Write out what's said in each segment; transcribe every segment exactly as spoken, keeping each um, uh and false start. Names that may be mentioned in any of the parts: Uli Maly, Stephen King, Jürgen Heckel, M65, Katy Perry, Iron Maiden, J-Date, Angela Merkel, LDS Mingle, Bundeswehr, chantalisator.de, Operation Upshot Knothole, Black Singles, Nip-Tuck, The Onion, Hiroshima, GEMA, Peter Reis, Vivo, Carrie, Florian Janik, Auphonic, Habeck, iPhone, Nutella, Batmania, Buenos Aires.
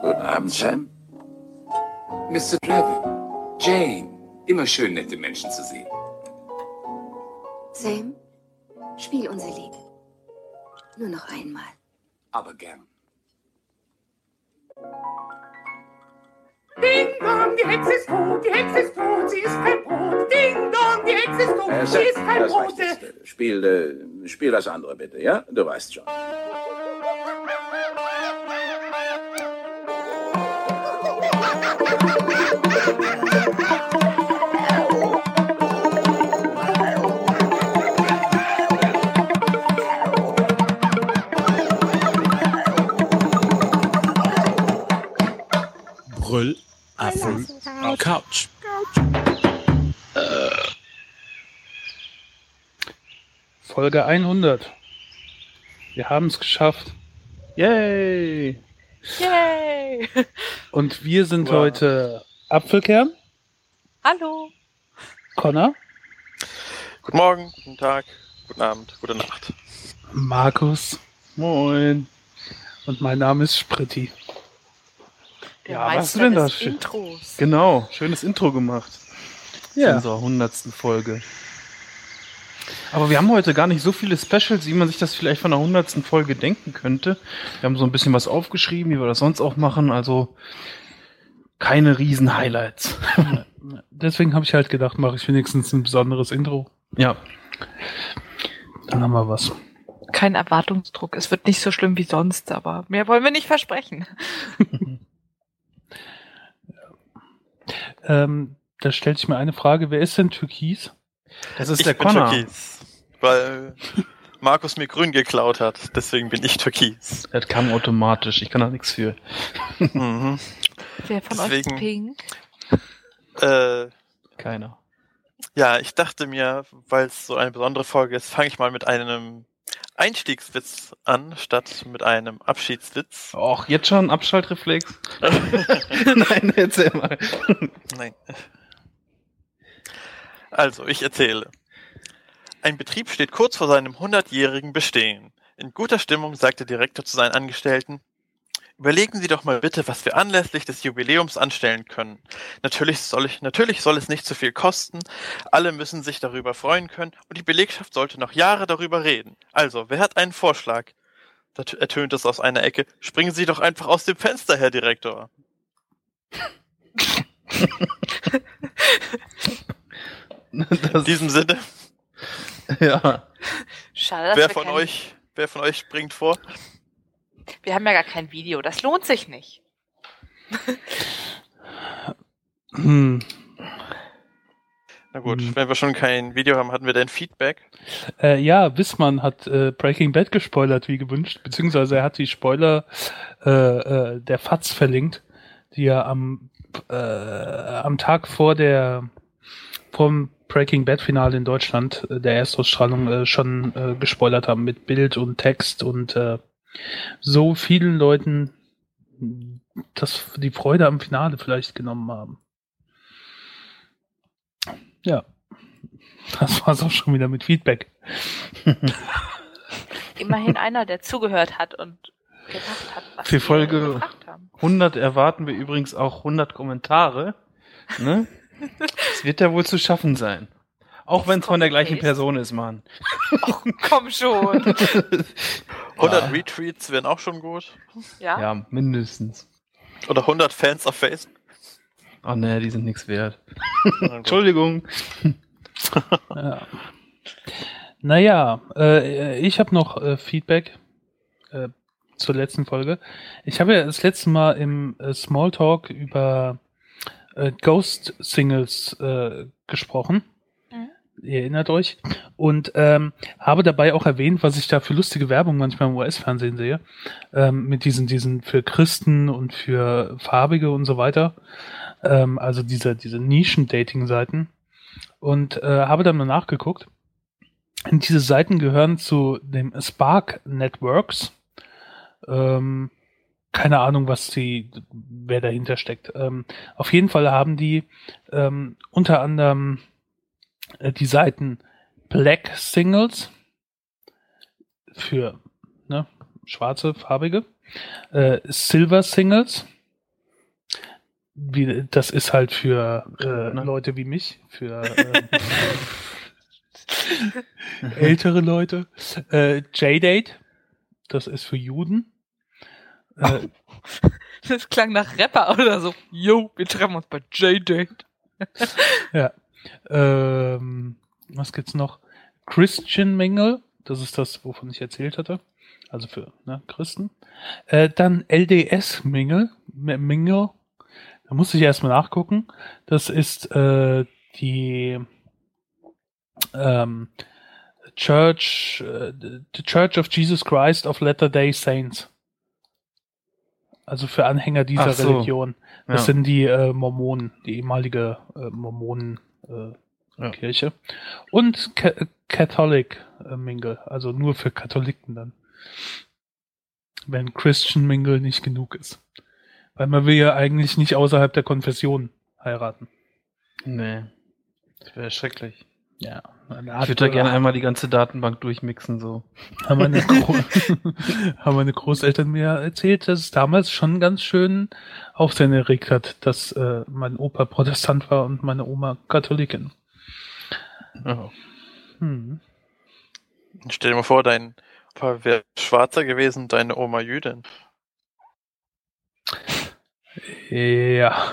Guten Abend, Sam. Mister Travel. Jane. Immer schön, nette Menschen zu sehen. Sam, spiel unser Lied. Nur noch einmal. Aber gern. Ding Dong, die Hexe ist tot, die Hexe ist tot, sie ist kein Brot. Ding Dong, die Hexe ist tot, äh, sie ist kein das Brot. Jetzt, spiel, äh, spiel das andere bitte, ja? Du weißt schon. Brüllaffen auf Couch. Folge hundert. Wir haben es geschafft. Yay! Yay! Und wir sind wow. Heute Apfelkern. Hallo. Connor. Guten Morgen, guten Tag, guten Abend, gute Nacht. Markus. Moin. Und mein Name ist Spritti. Der ja, Meister was ist denn das? Schön? Intros. Genau, schönes Intro gemacht. Ja. In unserer hundertsten Folge. Aber wir haben heute gar nicht so viele Specials, wie man sich das vielleicht von der hundertsten Folge denken könnte. Wir haben so ein bisschen was aufgeschrieben, wie wir das sonst auch machen, also keine riesen Highlights. Deswegen habe ich halt gedacht, mache ich wenigstens ein besonderes Intro. Ja. Dann haben wir was. Kein Erwartungsdruck. Es wird nicht so schlimm wie sonst, aber mehr wollen wir nicht versprechen. Ähm, da stellt sich mir eine Frage, wer ist denn Türkis? Das ist ich der Connor. Ich bin Türkis, weil Markus mir grün geklaut hat, deswegen bin ich Türkis. Das kam automatisch, ich kann da nichts für. Mhm. Wer von deswegen, euch ist pink? Äh, Keiner. Ja, ich dachte mir, weil es so eine besondere Folge ist, fange ich mal mit einem Einstiegswitz an, statt mit einem Abschiedswitz. Och, jetzt schon Abschaltreflex? Nein, erzähl mal. Nein. Also, ich erzähle. Ein Betrieb steht kurz vor seinem hundertjährigen Bestehen. In guter Stimmung sagt der Direktor zu seinen Angestellten: Überlegen Sie doch mal bitte, was wir anlässlich des Jubiläums anstellen können. Natürlich soll ich, natürlich soll es nicht zu viel kosten, alle müssen sich darüber freuen können und die Belegschaft sollte noch Jahre darüber reden. Also, wer hat einen Vorschlag? Da ertönt es aus einer Ecke. Springen Sie doch einfach aus dem Fenster, Herr Direktor. In diesem Sinne. Ja. Schade, dass wer von euch, wer von euch springt vor? Wir haben ja gar kein Video, das lohnt sich nicht. hm. Na gut, hm. wenn wir schon kein Video haben, hatten wir denn Feedback? Äh, ja, Wissmann hat äh, Breaking Bad gespoilert, wie gewünscht, beziehungsweise er hat die Spoiler äh, äh, der F A Z verlinkt, die er am, äh, am Tag vor der vom Breaking Bad Finale in Deutschland, der Erstausstrahlung, äh, schon äh, gespoilert haben mit Bild und Text und äh, so vielen Leuten das, die Freude am Finale vielleicht genommen haben. Ja, das war's auch schon wieder mit Feedback. Immerhin einer, der zugehört hat und gedacht hat, was für Folge gefragt haben. hundert erwarten wir übrigens auch hundert Kommentare. Ne? Das wird ja wohl zu schaffen sein. Auch wenn es von der gleichen Person ist, Mann. Ach, komm schon. hundert ja. Retweets wären auch schon gut. Ja. Ja, mindestens. Oder hundert Fans auf Facebook. Oh ne, die sind nichts wert. Entschuldigung. ja. Naja, äh, ich habe noch äh, Feedback äh, zur letzten Folge. Ich habe ja das letzte Mal im äh, Smalltalk über äh, Ghost Singles äh, gesprochen. Ihr erinnert euch. Und ähm, habe dabei auch erwähnt, was ich da für lustige Werbung manchmal im U S-Fernsehen sehe. Ähm, mit diesen, diesen für Christen und für Farbige und so weiter. Ähm, also diese, diese Nischen-Dating-Seiten. Und äh, habe dann mal nachgeguckt. Und diese Seiten gehören zu dem Spark Networks. Ähm, keine Ahnung, was die, wer dahinter steckt. Ähm, auf jeden Fall haben die ähm, unter anderem die Seiten Black Singles für ne, schwarze, farbige, äh, Silver Singles wie, das ist halt für äh, Leute wie mich, für äh, ältere Leute. Äh, J-Date, das ist für Juden. Äh, das klang nach Rapper oder so. Jo, wir treffen uns bei J-Date. Ja. Ähm, was gibt's noch? Christian Mingle, das ist das, wovon ich erzählt hatte. Also für ne, Christen. Äh, dann L D S Mingle. Mingle. Da musste ich erstmal nachgucken. Das ist äh, die ähm, Church, äh, the Church of Jesus Christ of Latter-day Saints. Also für Anhänger dieser so. Religion. Das ja. sind die äh, Mormonen, die ehemalige äh, Mormonenkirche. Äh, ja. Und Ka- Catholic äh, Mingle, also nur für Katholiken dann. Wenn Christian Mingle nicht genug ist. Weil man will ja eigentlich nicht außerhalb der Konfession heiraten. Nee. Das wäre schrecklich. Ja. Ich würde da gerne einmal die ganze Datenbank durchmixen, so. Haben meine, Gro- haben meine Großeltern mir erzählt, dass es damals schon ganz schön Aufsehen erregt hat, dass äh, mein Opa Protestant war und meine Oma Katholikin. Oh. Hm. Stell dir mal vor, dein Opa wäre Schwarzer gewesen, deine Oma Jüdin. Ja.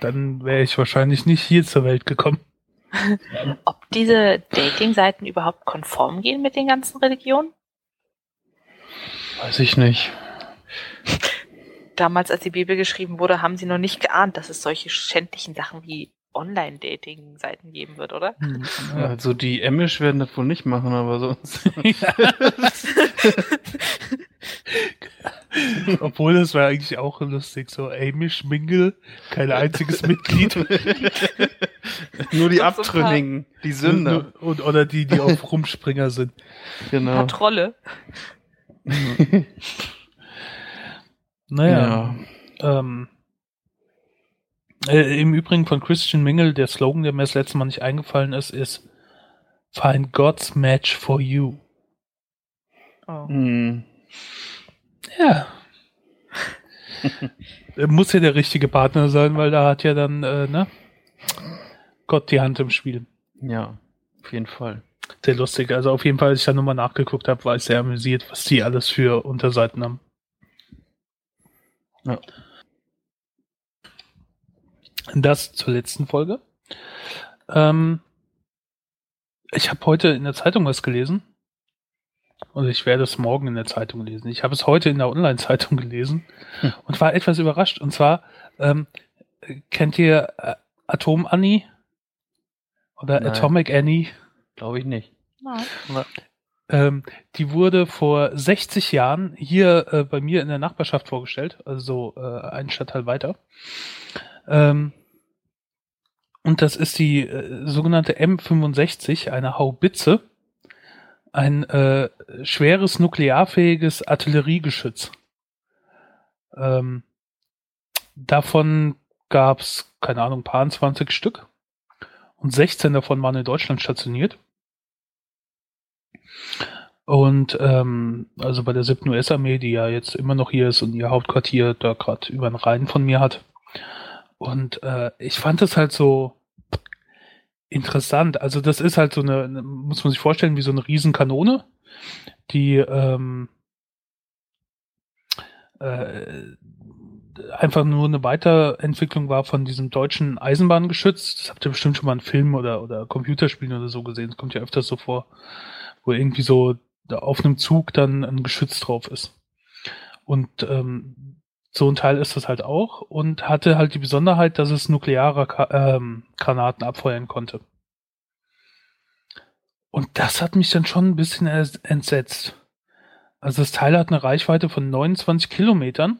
Dann wäre ich wahrscheinlich nicht hier zur Welt gekommen. Ob diese Dating-Seiten überhaupt konform gehen mit den ganzen Religionen? Weiß ich nicht. Damals, als die Bibel geschrieben wurde, haben sie noch nicht geahnt, dass es solche schändlichen Sachen wie Online-Dating-Seiten geben wird, oder? Ja, also die Amish werden das wohl nicht machen, aber sonst. Ja. Obwohl, das war eigentlich auch lustig, so Amish Mingle, kein einziges Mitglied. Nur die Abtrünnigen, so die Sünder. Und, oder die, die auf Rumspringer sind. Genau. Ein paar Trolle. Naja. Ja. Ähm, äh, im Übrigen von Christian Mingle, der Slogan, der mir das letzte Mal nicht eingefallen ist, ist Find God's Match for You. Oh. Mm. Ja. Muss ja der richtige Partner sein, weil da hat ja dann äh, ne? Gott die Hand im Spiel. Ja, auf jeden Fall. Sehr lustig. Also auf jeden Fall, als ich da nochmal nachgeguckt habe, war ich sehr amüsiert, was die alles für Unterseiten haben. Ja. Das zur letzten Folge. Ähm, ich habe heute in der Zeitung was gelesen. Und ich werde es morgen in der Zeitung lesen. Ich habe es heute in der Online-Zeitung gelesen hm. und war etwas überrascht. Und zwar, ähm, kennt ihr äh, Atom Annie? Oder Nein. Atomic Annie? Glaube ich nicht. Nein. Ähm, die wurde vor sechzig Jahren hier äh, bei mir in der Nachbarschaft vorgestellt. Also äh, einen Stadtteil weiter. Ähm, und das ist die äh, sogenannte M fünfundsechzig, eine Haubitze. Ein äh, schweres, nuklearfähiges Artilleriegeschütz. Ähm, davon gab es, keine Ahnung, ein paar zwanzig Stück. Und sechzehn davon waren in Deutschland stationiert. Und ähm, also bei der siebten U S-Armee, die ja jetzt immer noch hier ist und ihr Hauptquartier da gerade über den Rhein von mir hat. Und äh, ich fand es halt so interessant, also das ist halt so eine, muss man sich vorstellen, wie so eine Riesenkanone, die ähm, äh, einfach nur eine Weiterentwicklung war von diesem deutschen Eisenbahngeschütz. Das habt ihr bestimmt schon mal in Filmen oder, oder Computerspielen oder so gesehen, das kommt ja öfters so vor, wo irgendwie so auf einem Zug dann ein Geschütz drauf ist. Und ähm, so ein Teil ist das halt auch und hatte halt die Besonderheit, dass es nukleare Ka- ähm, Granaten abfeuern konnte. Und das hat mich dann schon ein bisschen entsetzt. Also das Teil hat eine Reichweite von neunundzwanzig Kilometern.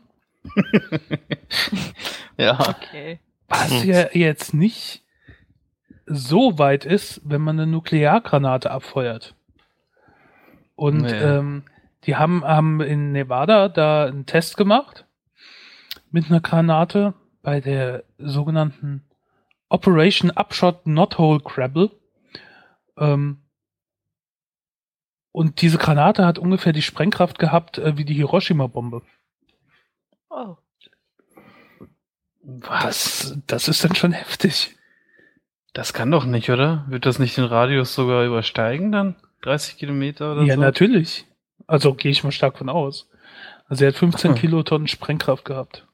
Ja. Okay. Was ja jetzt nicht so weit ist, wenn man eine Nukleargranate abfeuert. Und nee. ähm, die haben, haben in Nevada da einen Test gemacht. Mit einer Granate bei der sogenannten Operation Upshot Knothole Crabble. Ähm, und diese Granate hat ungefähr die Sprengkraft gehabt äh, wie die Hiroshima-Bombe. Oh. Was? Das ist dann schon heftig. Das kann doch nicht, oder? Wird das nicht den Radius sogar übersteigen dann? dreißig Kilometer oder ja, so? Ja, natürlich. Also gehe ich mal stark von aus. Also er hat fünfzehn Aha. Kilotonnen Sprengkraft gehabt.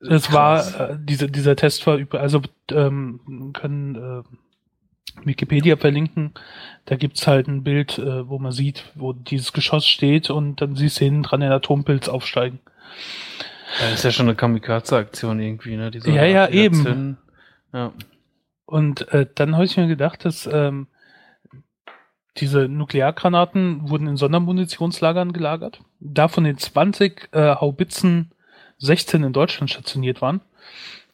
Es Krass. war, äh, diese, dieser Test war über, also ähm, können äh, Wikipedia verlinken, da gibt's halt ein Bild, äh, wo man sieht, wo dieses Geschoss steht und dann siehst du hinten dran den Atompilz aufsteigen. Das ist ja schon eine Kamikaze-Aktion irgendwie, ne? Diese ja, ja, eben. Hin. Ja. Und äh, dann habe ich mir gedacht, dass ähm, diese Nukleargranaten wurden in Sondermunitionslagern gelagert, da von den zwanzig äh, Haubitzen sechzehn in Deutschland stationiert waren,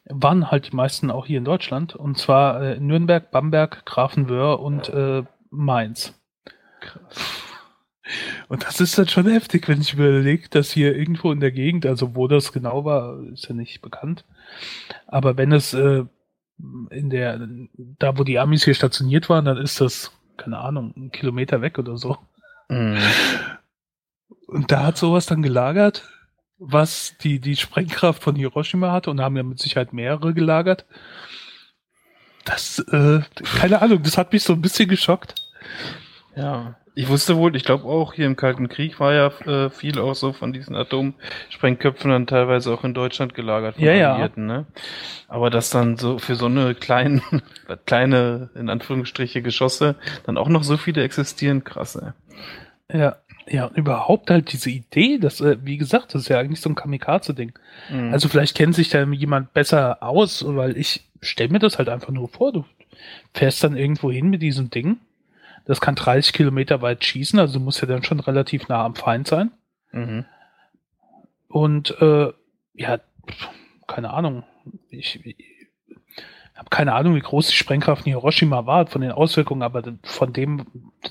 waren halt die meisten auch hier in Deutschland, und zwar äh, in Nürnberg, Bamberg, Grafenwöhr und äh, Mainz. Krass. Und das ist dann schon heftig, wenn ich überlege, dass hier irgendwo in der Gegend, also wo das genau war, ist ja nicht bekannt, aber wenn es äh, in der, da wo die Amis hier stationiert waren, dann ist das, keine Ahnung, einen Kilometer weg oder so. Mm. Und da hat sowas dann gelagert, was die, die Sprengkraft von Hiroshima hatte, und haben ja mit Sicherheit mehrere gelagert. Das, äh, keine Ahnung, das hat mich so ein bisschen geschockt. Ja. Ich wusste wohl, ich glaube auch, hier im Kalten Krieg war ja äh, viel auch so von diesen Atomsprengköpfen dann teilweise auch in Deutschland gelagert von ja, Alliierten, ja. Ne? Aber dass dann so für so eine kleine, kleine, in Anführungsstriche, Geschosse dann auch noch so viele existieren, krass, ey. Ja, ja, und überhaupt halt diese Idee, dass, äh, wie gesagt, das ist ja eigentlich so ein Kamikaze-Ding. Mhm. Also vielleicht kennt sich da jemand besser aus, weil ich stelle mir das halt einfach nur vor, du fährst dann irgendwo hin mit diesem Ding. Das kann dreißig Kilometer weit schießen, also muss ja dann schon relativ nah am Feind sein. Mhm. Und äh, ja, keine Ahnung. Ich, ich habe keine Ahnung, wie groß die Sprengkraft in Hiroshima war, von den Auswirkungen, aber von dem,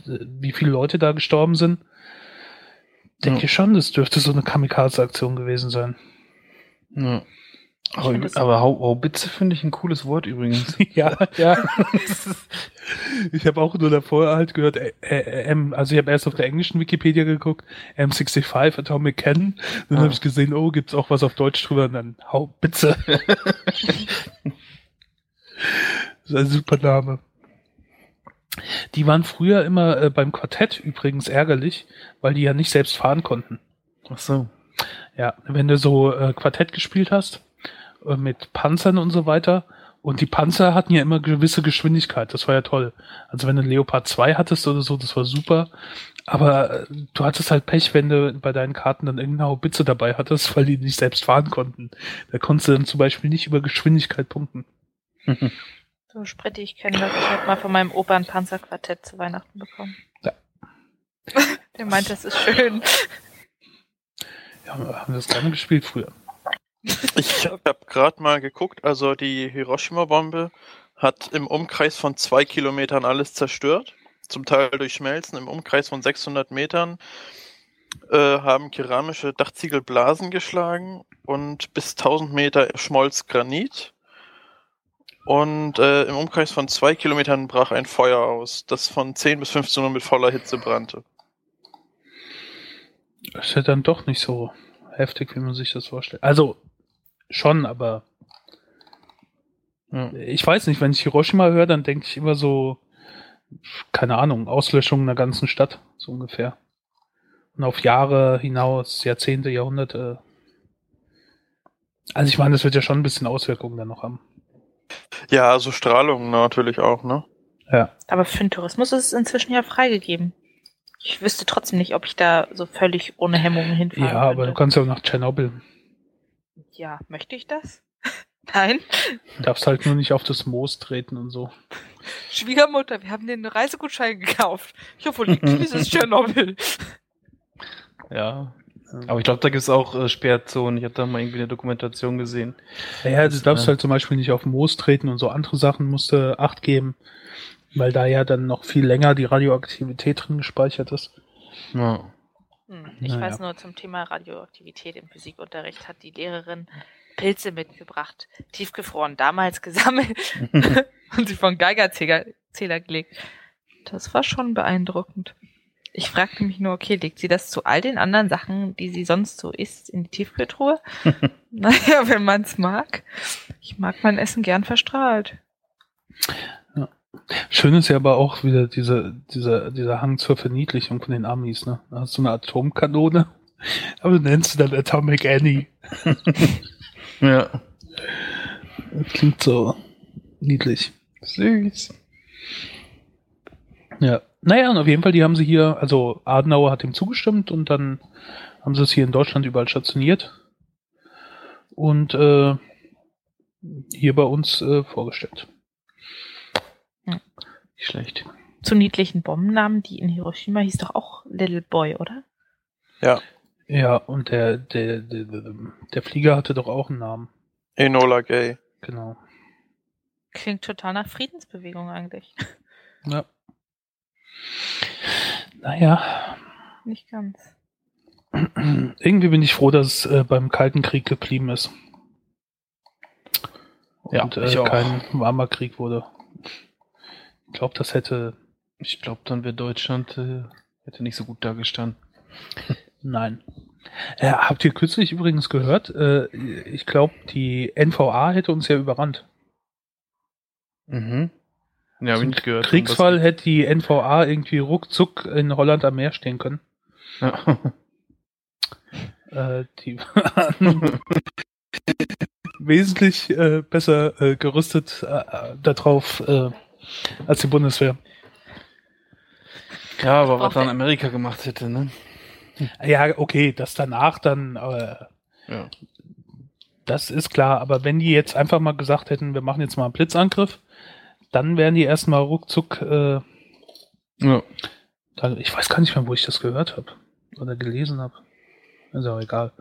wie viele Leute da gestorben sind, denke ja. ich schon, das dürfte so eine Kamikaze-Aktion gewesen sein. Ja. Aber, aber Haubitze finde ich ein cooles Wort übrigens. ja, ja. Ich habe auch nur davor halt gehört, äh, äh, M, also ich habe erst auf der englischen Wikipedia geguckt, M fünfundsechzig Atomic Annie, dann ah. habe ich gesehen, oh, gibt's auch was auf Deutsch drüber, und dann Haubitze. Das ist ein super Name. Die waren früher immer äh, beim Quartett übrigens ärgerlich, weil die ja nicht selbst fahren konnten. Ach so. Ja, wenn du so äh, Quartett gespielt hast, mit Panzern und so weiter. Und die Panzer hatten ja immer gewisse Geschwindigkeit. Das war ja toll. Also wenn du Leopard zwei hattest oder so, das war super. Aber du hattest halt Pech, wenn du bei deinen Karten dann irgendeine Haubitze dabei hattest, weil die nicht selbst fahren konnten. Da konntest du dann zum Beispiel nicht über Geschwindigkeit punkten. So sprittig, ich kenne das. Ich habe mal von meinem Opa ein Panzerquartett zu Weihnachten bekommen. Ja. Der meint, das ist schön. Ja, haben wir das gerne gespielt früher. Ich habe gerade mal geguckt, also die Hiroshima-Bombe hat im Umkreis von zwei Kilometern alles zerstört, zum Teil durch Schmelzen. Im Umkreis von sechshundert Metern äh, haben keramische Dachziegel Blasen geschlagen und bis tausend Meter schmolz Granit. Und äh, im Umkreis von zwei Kilometern brach ein Feuer aus, das von zehn bis fünfzehn Uhr mit voller Hitze brannte. Das ist ja dann doch nicht so heftig, wie man sich das vorstellt. Also schon, aber ja. Ich weiß nicht, wenn ich Hiroshima höre, dann denke ich immer so, keine Ahnung, Auslöschung einer ganzen Stadt, so ungefähr. Und auf Jahre hinaus, Jahrzehnte, Jahrhunderte. Also ich meine, das wird ja schon ein bisschen Auswirkungen dann noch haben. Ja, also Strahlung natürlich auch, ne? Ja. Aber für den Tourismus ist es inzwischen ja freigegeben. Ich wüsste trotzdem nicht, ob ich da so völlig ohne Hemmungen hinfahren würde. Ja, aber könnte. Du kannst ja auch nach Tschernobyl. Ja, möchte ich das? Nein. Du darfst halt nur nicht auf das Moos treten und so. Schwiegermutter, wir haben dir einen Reisegutschein gekauft. Ich hoffe, liegt dieses Tschernobyl. Ja, aber ich glaube, da gibt es auch äh, Sperrzonen. Ich habe da mal irgendwie eine Dokumentation gesehen. Naja, du darfst halt zum Beispiel nicht auf Moos treten und so andere Sachen musst du Acht geben. Weil da ja dann noch viel länger die Radioaktivität drin gespeichert ist. Ja. Ich Na weiß ja. nur, zum Thema Radioaktivität im Physikunterricht hat die Lehrerin Pilze mitgebracht. Tiefgefroren, damals gesammelt und sie von Geigerzähler gelegt. Das war schon beeindruckend. Ich fragte mich nur, okay, legt sie das zu all den anderen Sachen, die sie sonst so isst, in die Tiefkühltruhe? Naja, wenn man es mag. Ich mag mein Essen gern verstrahlt. Ja. Schön ist ja aber auch wieder dieser, dieser, dieser Hang zur Verniedlichung von den Amis, ne? Da hast du eine Atomkanone, aber du nennst sie dann Atomic Annie. Ja. Das klingt so niedlich. Süß. Ja. Naja, und auf jeden Fall, die haben sie hier, also Adenauer hat dem zugestimmt und dann haben sie es hier in Deutschland überall stationiert und äh, hier bei uns äh, vorgestellt. Hm. Nicht schlecht. Zu niedlichen Bombennamen, die in Hiroshima hieß doch auch Little Boy, oder? Ja. Ja, und der, der, der, der Flieger hatte doch auch einen Namen. Enola Gay. Genau. Klingt total nach Friedensbewegung eigentlich. Ja. Naja. Nicht ganz. Irgendwie bin ich froh, dass es äh, beim Kalten Krieg geblieben ist. Ja, und äh, kein warmer Krieg wurde. Ich glaube, das hätte... Ich glaube, dann wäre Deutschland äh, hätte nicht so gut dagestanden. Nein. Ja, habt ihr kürzlich übrigens gehört? Äh, ich glaube, die N V A hätte uns ja überrannt. Mhm. Ja, so nicht gehört. Kriegsfall was... hätte die N V A irgendwie ruckzuck in Holland am Meer stehen können. Ja. äh, die waren wesentlich äh, besser äh, gerüstet äh, darauf äh, als die Bundeswehr. Ja, aber was dann Amerika gemacht hätte, ne? Ja, okay, das danach dann, äh, ja. Das ist klar, aber wenn die jetzt einfach mal gesagt hätten, wir machen jetzt mal einen Blitzangriff, dann wären die erstmal ruckzuck, äh, ja. Da, ich weiß gar nicht mehr, wo ich das gehört habe oder gelesen habe. Ist auch egal.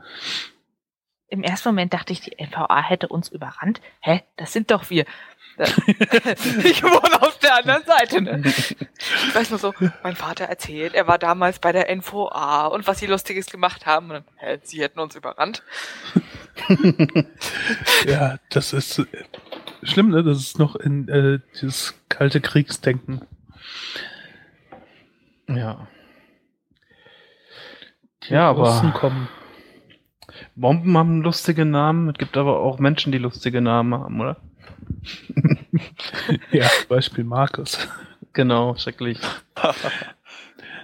Im ersten Moment dachte ich, die N V A hätte uns überrannt. Hä, das sind doch wir. Ich wohne auf der anderen Seite. Ne? Ich weiß nur so, mein Vater erzählt, er war damals bei der N V A und was sie Lustiges gemacht haben. Und, hä, sie hätten uns überrannt. Ja, das ist schlimm, ne? Das ist noch in äh, dieses kalte Kriegsdenken. Ja. Die ja, Russen aber... kommen. Bomben haben lustige Namen, es gibt aber auch Menschen, die lustige Namen haben, oder? Ja, Beispiel Markus. Genau, schrecklich.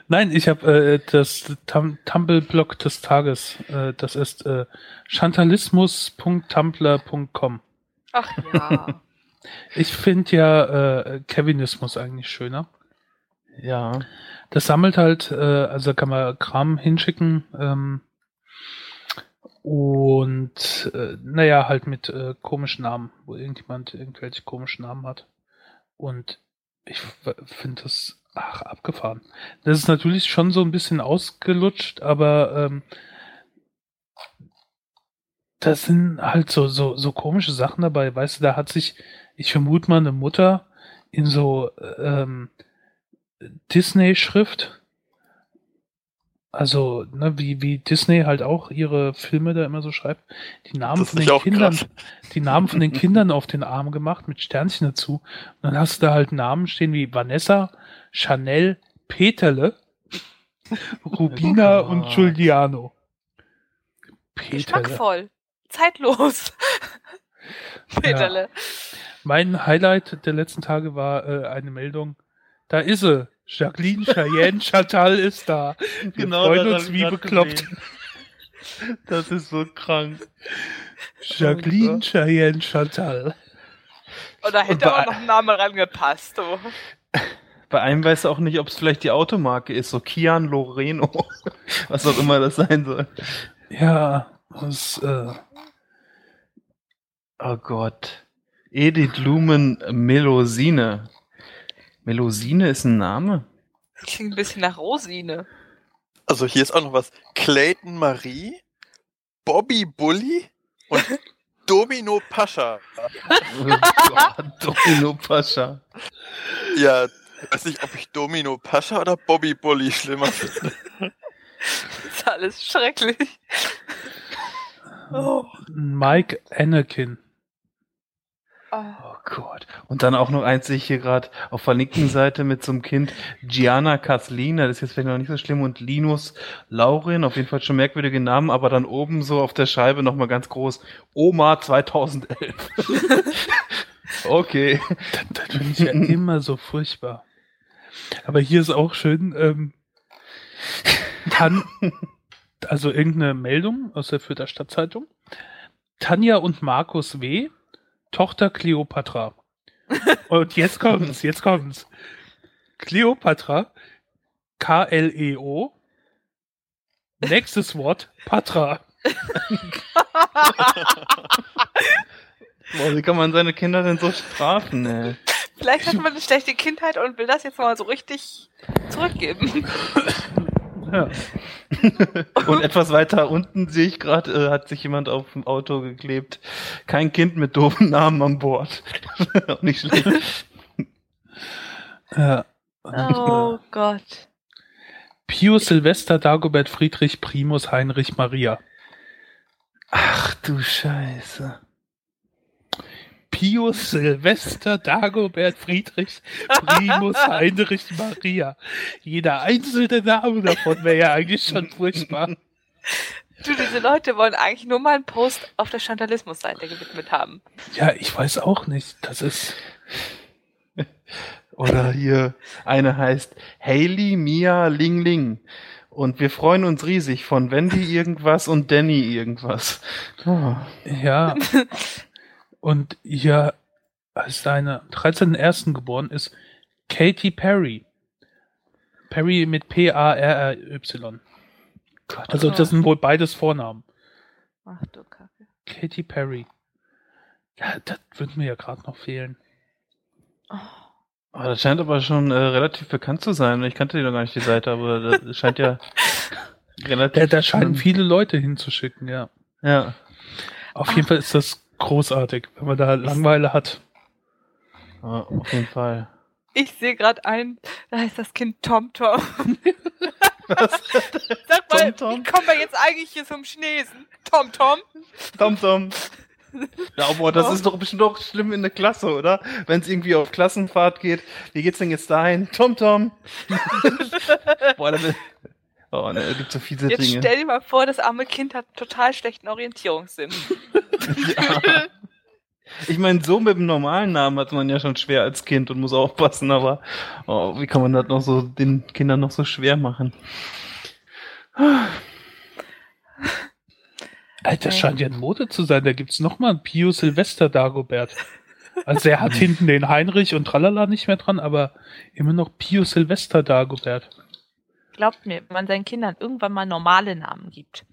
Nein, ich habe äh, das Tumblr-Blog des Tages. Äh, das ist äh, chantalismus punkt tumblr punkt com. Ach ja. Ich finde ja äh, Kevinismus eigentlich schöner. Ja. Das sammelt halt, äh, also kann man Kram hinschicken, ähm, und äh, naja, halt mit äh, komischen Namen, wo irgendjemand irgendwelche komischen Namen hat. Und ich finde das, ach, abgefahren. Das ist natürlich schon so ein bisschen ausgelutscht, aber ähm, das sind halt so, so, so komische Sachen dabei. Weißt du, da hat sich, ich vermute mal, eine Mutter in so ähm, Disney-Schrift... Also, ne, wie, wie Disney halt auch ihre Filme da immer so schreibt, die Namen von den Kindern, krass. die Namen von den Kindern auf den Arm gemacht mit Sternchen dazu. Und dann hast du da halt Namen stehen wie Vanessa, Chanel, Peterle, Rubina oh und Giuliano. Peterle. Geschmackvoll. Zeitlos. Peterle. Ja. Mein Highlight der letzten Tage war äh, eine Meldung. Da ist sie. Jacqueline Cheyenne Chantal ist da. Wir genau, freuen uns wie bekloppt. Gesehen. Das ist so krank. Jacqueline Cheyenne Chantal. Und da hätte auch noch ein Name rangepasst. Oh. Bei einem weiß du auch nicht, ob es vielleicht die Automarke ist. So Kian Loreno. Was auch immer das sein soll. Ja. Das, äh oh Gott. Edith Lumen Melosine. Melosine ist ein Name? Das klingt ein bisschen nach Rosine. Also hier ist auch noch was. Clayton Marie, Bobby Bully und Domino Pascha. Oh Gott, Domino Pascha. Ja, ich weiß nicht, ob ich Domino Pascha oder Bobby Bully schlimmer finde. Das ist alles schrecklich. Oh. Mike Anakin. Oh Gott. Und dann auch noch eins sehe ich hier gerade auf der linken Seite mit so einem Kind. Gianna Kaslina, das ist jetzt vielleicht noch nicht so schlimm. Und Linus Laurin, auf jeden Fall schon merkwürdige Namen, aber dann oben so auf der Scheibe nochmal ganz groß. Oma zweitausendelf. Okay. Das, das finde ich ja immer so furchtbar. Aber hier ist auch schön, ähm, Tan- also irgendeine Meldung aus der Fürther Stadtzeitung. Tanja und Markus W., Tochter Kleopatra. Und jetzt kommt's, jetzt kommt's. Kleopatra, K-L-E-O, nächstes Wort, Patra. Boah, wie kann man seine Kinder denn so strafen, ey? Vielleicht hat man eine schlechte Kindheit und will das jetzt mal so richtig zurückgeben. Ja. Und etwas weiter unten sehe ich gerade, äh, hat sich jemand auf dem Auto geklebt. Kein Kind mit doofen Namen an Bord. Auch nicht schlecht. Ja. Oh Gott. Pius, Silvester, Dagobert, Friedrich, Primus, Heinrich, Maria. Ach du Scheiße. Pius, Silvester, Dagobert, Friedrich, Primus, Heinrich, Maria. Jeder einzelne Name davon wäre ja eigentlich schon furchtbar. Du, diese Leute wollen eigentlich nur mal einen Post auf der Chantalismus-Seite gewidmet haben. Ja, ich weiß auch nicht. Das ist... Oder hier, eine heißt Hayley Mia Ling Ling. Und wir freuen uns riesig von Wendy irgendwas und Danny irgendwas. Oh. Ja... Und hier, als deine dreizehnten ersten geboren ist, Katy Perry. Perry mit P-A-R-R-Y. Gott, also das sind wohl beides Vornamen. Ach du Kacke. Katy Perry. Ja, das würde mir ja gerade noch fehlen. Oh. Oh, das scheint aber schon äh, relativ bekannt zu sein. Ich kannte die noch gar nicht, die Seite, aber das scheint ja relativ... Ja, da scheinen viele Leute hinzuschicken, ja. Ja. Auf Ach. jeden Fall ist das... großartig, wenn man da Langeweile hat. Ja, auf jeden Fall. Ich sehe gerade einen, da heißt das Kind Tom Tom. Was? Sag mal, Tom, Tom? Wie kommen wir jetzt eigentlich hier zum Chinesen? Tom Tom? Tom Tom. Ja, boah, das Tom. Ist doch bestimmt doch schlimm in der Klasse, oder? Wenn es irgendwie auf Klassenfahrt geht. Wie geht's denn jetzt dahin? Tom Tom. Boah, damit... Oh, ne, gibt so viele Jetzt Dinge. Stell dir mal vor, das arme Kind hat einen total schlechten Orientierungssinn. Ja. Ich meine, so mit dem normalen Namen hat man ja schon schwer als Kind und muss aufpassen, aber oh, wie kann man das noch so den Kindern noch so schwer machen? Alter, das scheint ja in Mode zu sein. Da gibt es nochmal einen Pio Silvester Dagobert. Also er hat hinten den Heinrich und Tralala nicht mehr dran, aber immer noch Pio Silvester Dagobert. Glaubt mir, wenn man seinen Kindern irgendwann mal normale Namen gibt,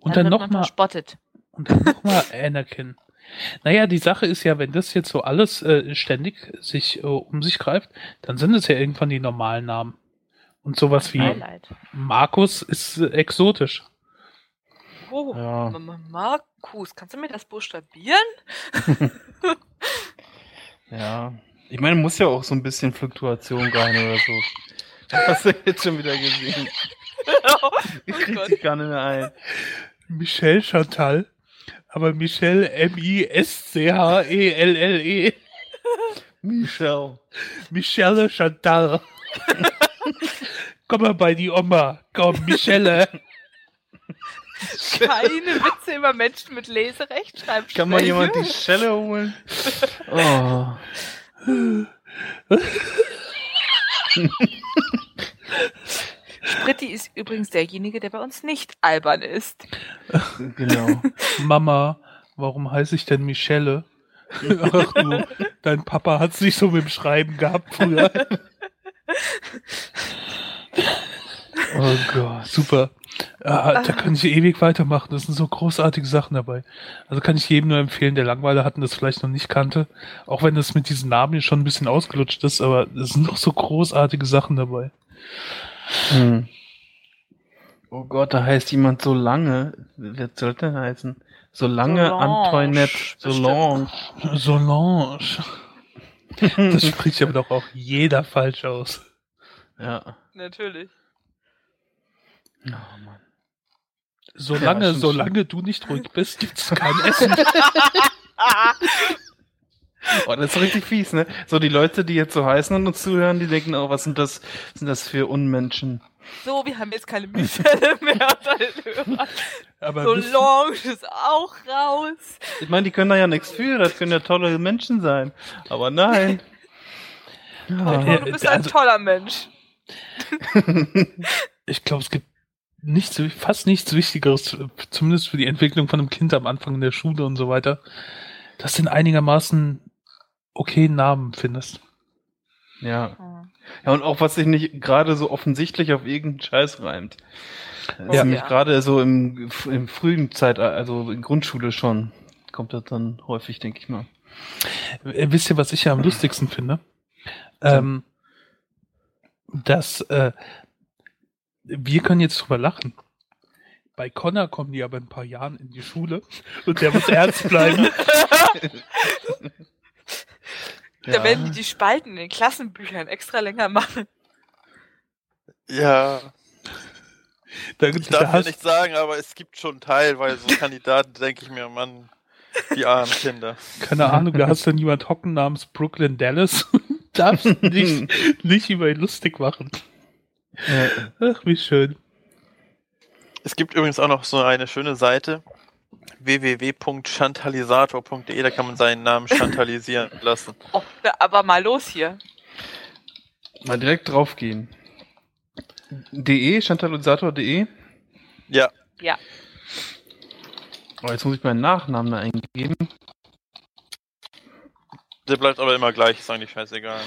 und dann, dann nochmal verspottet. Und dann nochmal Anakin. Naja, die Sache ist ja, wenn das jetzt so alles äh, ständig sich äh, um sich greift, dann sind es ja irgendwann die normalen Namen. Und sowas wie Highlight. Markus ist äh, exotisch. Oh, ja. Markus, kannst du mir das buchstabieren? Ja, ich meine, muss ja auch so ein bisschen Fluktuation sein oder so. Das hast du jetzt schon wieder gesehen. Oh, ich krieg oh die gar nicht mehr ein. Michelle Chantal, aber Michelle M-I-S-C-H-E-L-L-E. Michelle. Michelle Chantal. Komm mal bei die Oma. Komm, Michelle. Keine Witze über Menschen mit Leserecht. Schreib Kann mal jemand die Schelle holen? Oh. Spritti ist übrigens derjenige, der bei uns nicht albern ist. Genau. Mama, warum heiße ich denn Michelle? Ach du, dein Papa hat es nicht so mit dem Schreiben gehabt früher. Oh Gott, super. Ah, da kann ich ewig weitermachen. Das sind so großartige Sachen dabei. Also kann ich jedem nur empfehlen, der Langeweile hat und das vielleicht noch nicht kannte. Auch wenn das mit diesen Namen hier schon ein bisschen ausgelutscht ist, aber es sind noch so großartige Sachen dabei. Hm. Oh Gott, da heißt jemand so lange. Wer soll denn heißen? So lange Antoinette Solange. Solange. Das spricht aber doch auch jeder falsch aus. Ja. Natürlich. Oh Mann. Solange, ja, solange du nicht ruhig bist, gibt's kein Essen. Oh, das ist richtig fies, ne? So, die Leute, die jetzt so heißen und uns zuhören, die denken auch, oh, was sind das, sind das für Unmenschen? So, wir haben jetzt keine Mischelle mehr. Aber so Lounge ist auch raus. Ich meine, die können da ja nichts für, das können ja tolle Menschen sein. Aber nein. Ja. Oh, du bist ein toller Mensch. Ich glaube, es gibt nichts, fast nichts Wichtigeres, zumindest für die Entwicklung von einem Kind am Anfang in der Schule und so weiter, dass du einigermaßen okayen Namen findest. Ja. Ja, und auch was sich nicht gerade so offensichtlich auf irgendeinen Scheiß reimt. Das oh, ist nämlich ja. gerade so im, im frühen Zeitalter, also in Grundschule schon, kommt das dann häufig, denke ich mal. Wisst ihr, was ich ja am lustigsten finde? Ja. Ähm, dass äh, wir können jetzt drüber lachen. Bei Connor kommen die aber in ein paar Jahren in die Schule und der muss ernst bleiben. Da ja. werden die, die Spalten in den Klassenbüchern extra länger machen. Ja. Da, ich darf ja nicht sagen, aber es gibt schon teilweise so Kandidaten, denke ich mir, Mann, die armen Kinder. Keine Ahnung, da hast du jemand hocken namens Brooklyn Dallas. Darfst nicht, nicht über ihn lustig machen. Ach, wie schön. Es gibt übrigens auch noch so eine schöne Seite, w w w punkt chantalisator punkt de, da kann man seinen Namen chantalisieren lassen. Oh, aber mal los hier. Mal direkt draufgehen. De, chantalisator punkt de? Ja. Ja. Oh, jetzt muss ich meinen Nachnamen da eingeben. Der bleibt aber immer gleich, ist eigentlich scheißegal.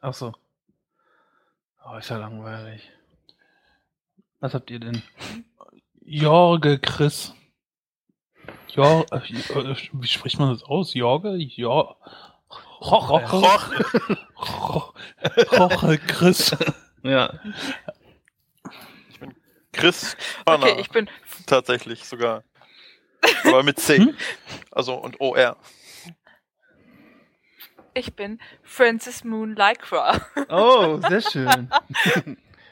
Ach so. Oh, ist ja langweilig. Was habt ihr denn? Jorge Chris. Jorge, wie spricht man das aus? Jorge? Jorge. Jorge Chris. Ja. Ich bin Chris. Okay, ich bin. Tatsächlich sogar. Aber mit C. Hm? Also und O R. Ich bin Frances Moon Lycra. Oh, sehr schön.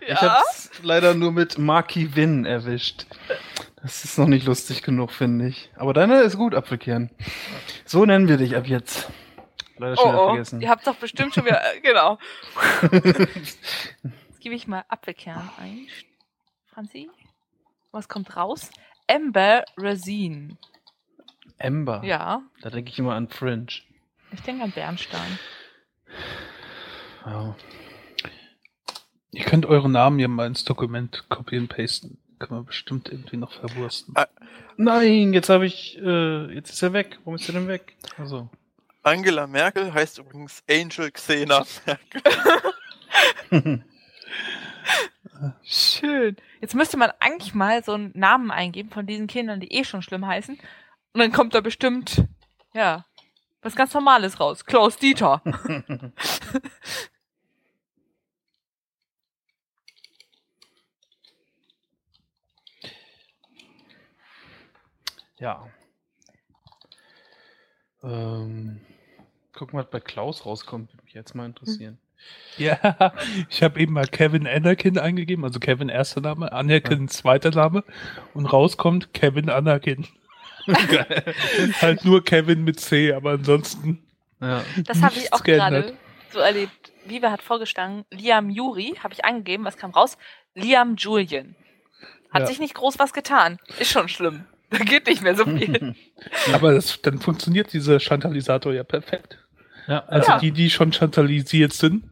Ja? Ich hab's leider nur mit Marky Wynn erwischt. Das ist noch nicht lustig genug, finde ich. Aber deine ist gut, Apfelkern. So nennen wir dich ab jetzt. Leider schnell oh, oh. vergessen. Ihr habt doch bestimmt schon wieder... Genau. Jetzt gebe ich mal Apfelkern ein. Franzi? Was kommt raus? Amber Rosine. Amber? Ja. Da denke ich immer an Fringe. Ich denke an Bernstein. Wow. Ihr könnt euren Namen ja mal ins Dokument kopieren, pasten. Können wir bestimmt irgendwie noch verwursten. Ah, nein, jetzt habe ich, äh, jetzt ist er weg. Warum ist er denn weg? Also. Angela Merkel heißt übrigens Angel Xena Merkel. Schön. Jetzt müsste man eigentlich mal so einen Namen eingeben von diesen Kindern, die eh schon schlimm heißen. Und dann kommt da bestimmt, ja, was ganz Normales raus. Klaus Dieter. Ja. Ähm, gucken, was bei Klaus rauskommt. Würde mich jetzt mal interessieren. Ja, ich habe eben mal Kevin Anakin eingegeben. Also Kevin erster Name, Anakin zweiter Name. Und rauskommt Kevin Anakin. Halt nur Kevin mit C, aber ansonsten. Ja. Das habe ich auch gerade so erlebt. Viva hat vorgestanden, Liam Yuri habe ich angegeben, was kam raus? Liam Julian. Hat ja. sich nicht groß was getan. Ist schon schlimm. Da geht nicht mehr so viel. Aber das, dann funktioniert dieser Chantalisator ja perfekt. Ja. Also ja. die, die schon chantalisiert sind.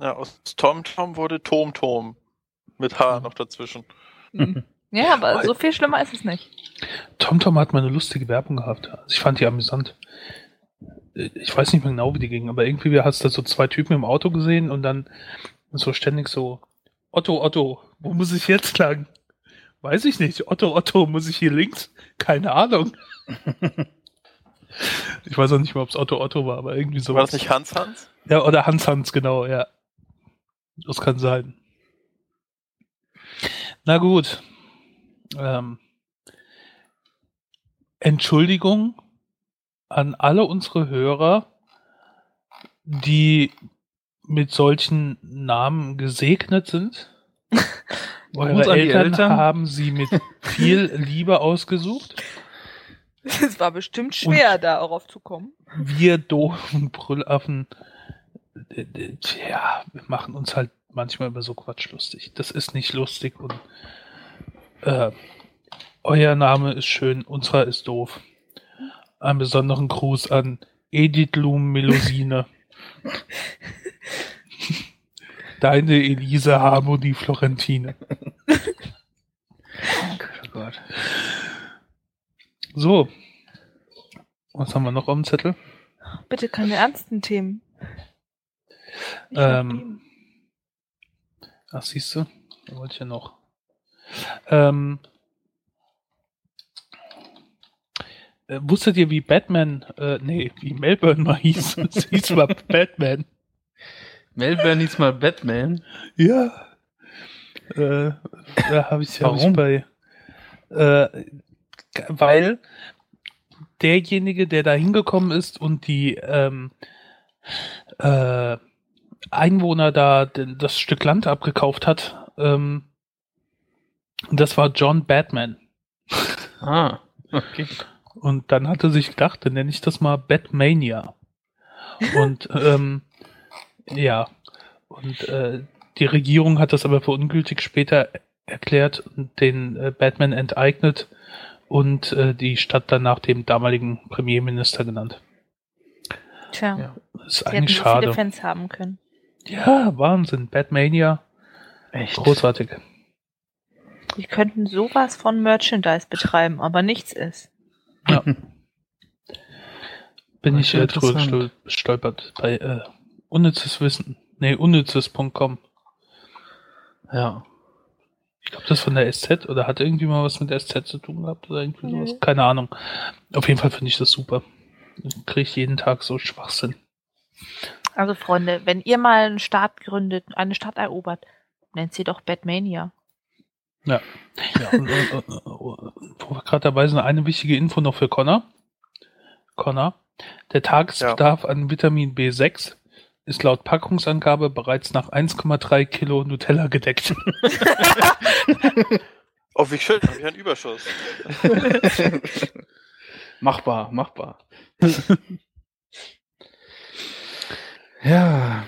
Ja, aus TomTom wurde TomTom. Mit H noch dazwischen. Mhm. Ja, aber so viel schlimmer ist es nicht. TomTom hat mal eine lustige Werbung gehabt. Ich fand die amüsant. Ich weiß nicht mehr genau, wie die ging, aber irgendwie hast du so zwei Typen im Auto gesehen und dann so ständig so, Otto, Otto, wo muss ich jetzt lang? Weiß ich nicht. Otto, Otto, muss ich hier links? Keine Ahnung. Ich weiß auch nicht mehr, ob es Otto, Otto war, aber irgendwie so. War das nicht Hans, Hans? Ja, oder Hans, Hans, genau, ja. Das kann sein. Na gut. Ähm, Entschuldigung an alle unsere Hörer, die mit solchen Namen gesegnet sind. Eure Eltern, Eltern haben sie mit viel Liebe ausgesucht. Es war bestimmt schwer, und da auch aufzukommen. Wir doofen Brüllaffen, ja, wir machen uns halt manchmal über so Quatsch lustig. Das ist nicht lustig und äh, euer Name ist schön, unserer ist doof. Einen besonderen Gruß an Edith Lum Melusine. Deine Elisa Harmonie Florentine. Oh Gott. So. Was haben wir noch auf dem Zettel? Bitte keine ernsten Themen. Ähm, ach, siehst du? Da wollte ich ja noch. Ähm, äh, wusstet ihr, wie Batman, äh, nee, wie Melbourne mal hieß? Es hieß mal Batman. Melbourne hieß mal Batman? Ja. Äh, da habe ich ja nicht bei. Äh, weil derjenige, der da hingekommen ist und die ähm, äh, Einwohner da das Stück Land abgekauft hat, ähm, das war John Batman. Ah, okay. Und dann hatte sich gedacht, dann nenne ich das mal Batmania. Und ähm, ja, und äh, die Regierung hat das aber für ungültig später erklärt und den äh, Batman enteignet und äh, die Stadt dann nach dem damaligen Premierminister genannt. Tja, ja, das ist eigentlich schade. Viele Fans haben können. Ja, Wahnsinn. Batmania. Echt? Großartig. Die könnten sowas von Merchandise betreiben, aber nichts ist. Ja. Bin ich äh, drüber gestolpert bei äh, unnützes Wissen. Nee, unnützes punkt com. Ja. Ich glaube, das ist von der S Z oder hat irgendwie mal was mit der S Z zu tun gehabt oder irgendwie nee. sowas. Keine Ahnung. Auf jeden Fall finde ich das super. Kriege ich jeden Tag so Schwachsinn. Also Freunde, wenn ihr mal einen Staat gründet, eine Stadt erobert, nennt sie doch Batmania. Ja. ja und, und, und, und, wo wir gerade dabei sind, eine wichtige Info noch für Connor. Connor, der Tagesbedarf ja. an Vitamin B sechs ist laut Packungsangabe bereits nach eins Komma drei Kilo Nutella gedeckt. Oh, wie schön, habe ich einen Überschuss. Machbar, machbar. Ja.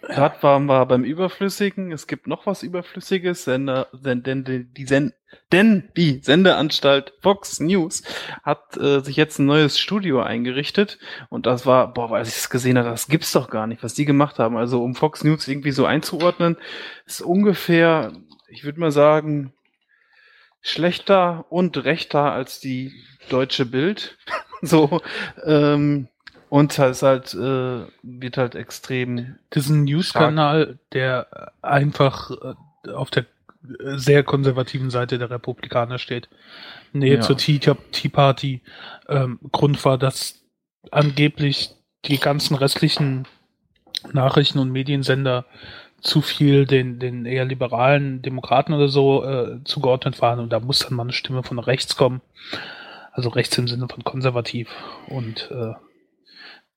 Gerade waren wir beim Überflüssigen. Es gibt noch was Überflüssiges, denn, denn, denn, die, Sen- denn die Sendeanstalt Fox News hat äh, sich jetzt ein neues Studio eingerichtet und das war, boah, als ich es gesehen habe, das gibt's doch gar nicht, was die gemacht haben. Also um Fox News irgendwie so einzuordnen, ist ungefähr, ich würde mal sagen, schlechter und rechter als die deutsche Bild. so, ähm, Und halt, halt äh, wird halt extrem. Das ist ein News-Kanal, der einfach äh, auf der äh, sehr konservativen Seite der Republikaner steht. Nee, ja. zur Tea, Tea Party. Ähm, Grund war, dass angeblich die ganzen restlichen Nachrichten- und Mediensender zu viel den, den eher liberalen Demokraten oder so äh, zugeordnet waren. Und da muss dann mal eine Stimme von rechts kommen. Also rechts im Sinne von konservativ. Und äh,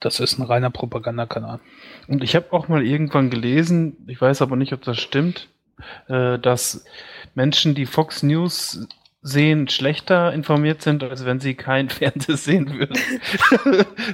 das ist ein reiner Propagandakanal. Und ich habe auch mal irgendwann gelesen, ich weiß aber nicht, ob das stimmt, äh, dass Menschen, die Fox News sehen, schlechter informiert sind, als wenn sie kein Fernsehen sehen würden.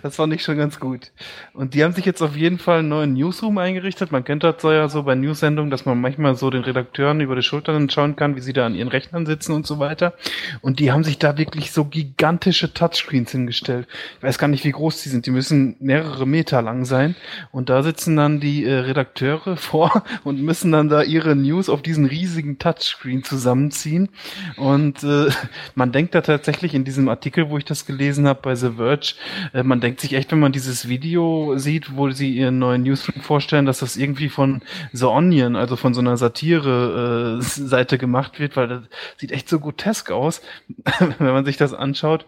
Das fand ich schon ganz gut. Und die haben sich jetzt auf jeden Fall einen neuen Newsroom eingerichtet. Man kennt das ja so bei News-Sendungen, dass man manchmal so den Redakteuren über die Schultern schauen kann, wie sie da an ihren Rechnern sitzen und so weiter. Und die haben sich da wirklich so gigantische Touchscreens hingestellt. Ich weiß gar nicht, wie groß die sind. Die müssen mehrere Meter lang sein. Und da sitzen dann die äh, Redakteure vor und müssen dann da ihre News auf diesen riesigen Touchscreen zusammenziehen. Und Und, äh, man denkt da tatsächlich in diesem Artikel, wo ich das gelesen habe bei The Verge, äh, man denkt sich echt, wenn man dieses Video sieht, wo sie ihren neuen Newsroom vorstellen, dass das irgendwie von The Onion, also von so einer Satire-Seite äh, gemacht wird, weil das sieht echt so grotesk aus, wenn man sich das anschaut.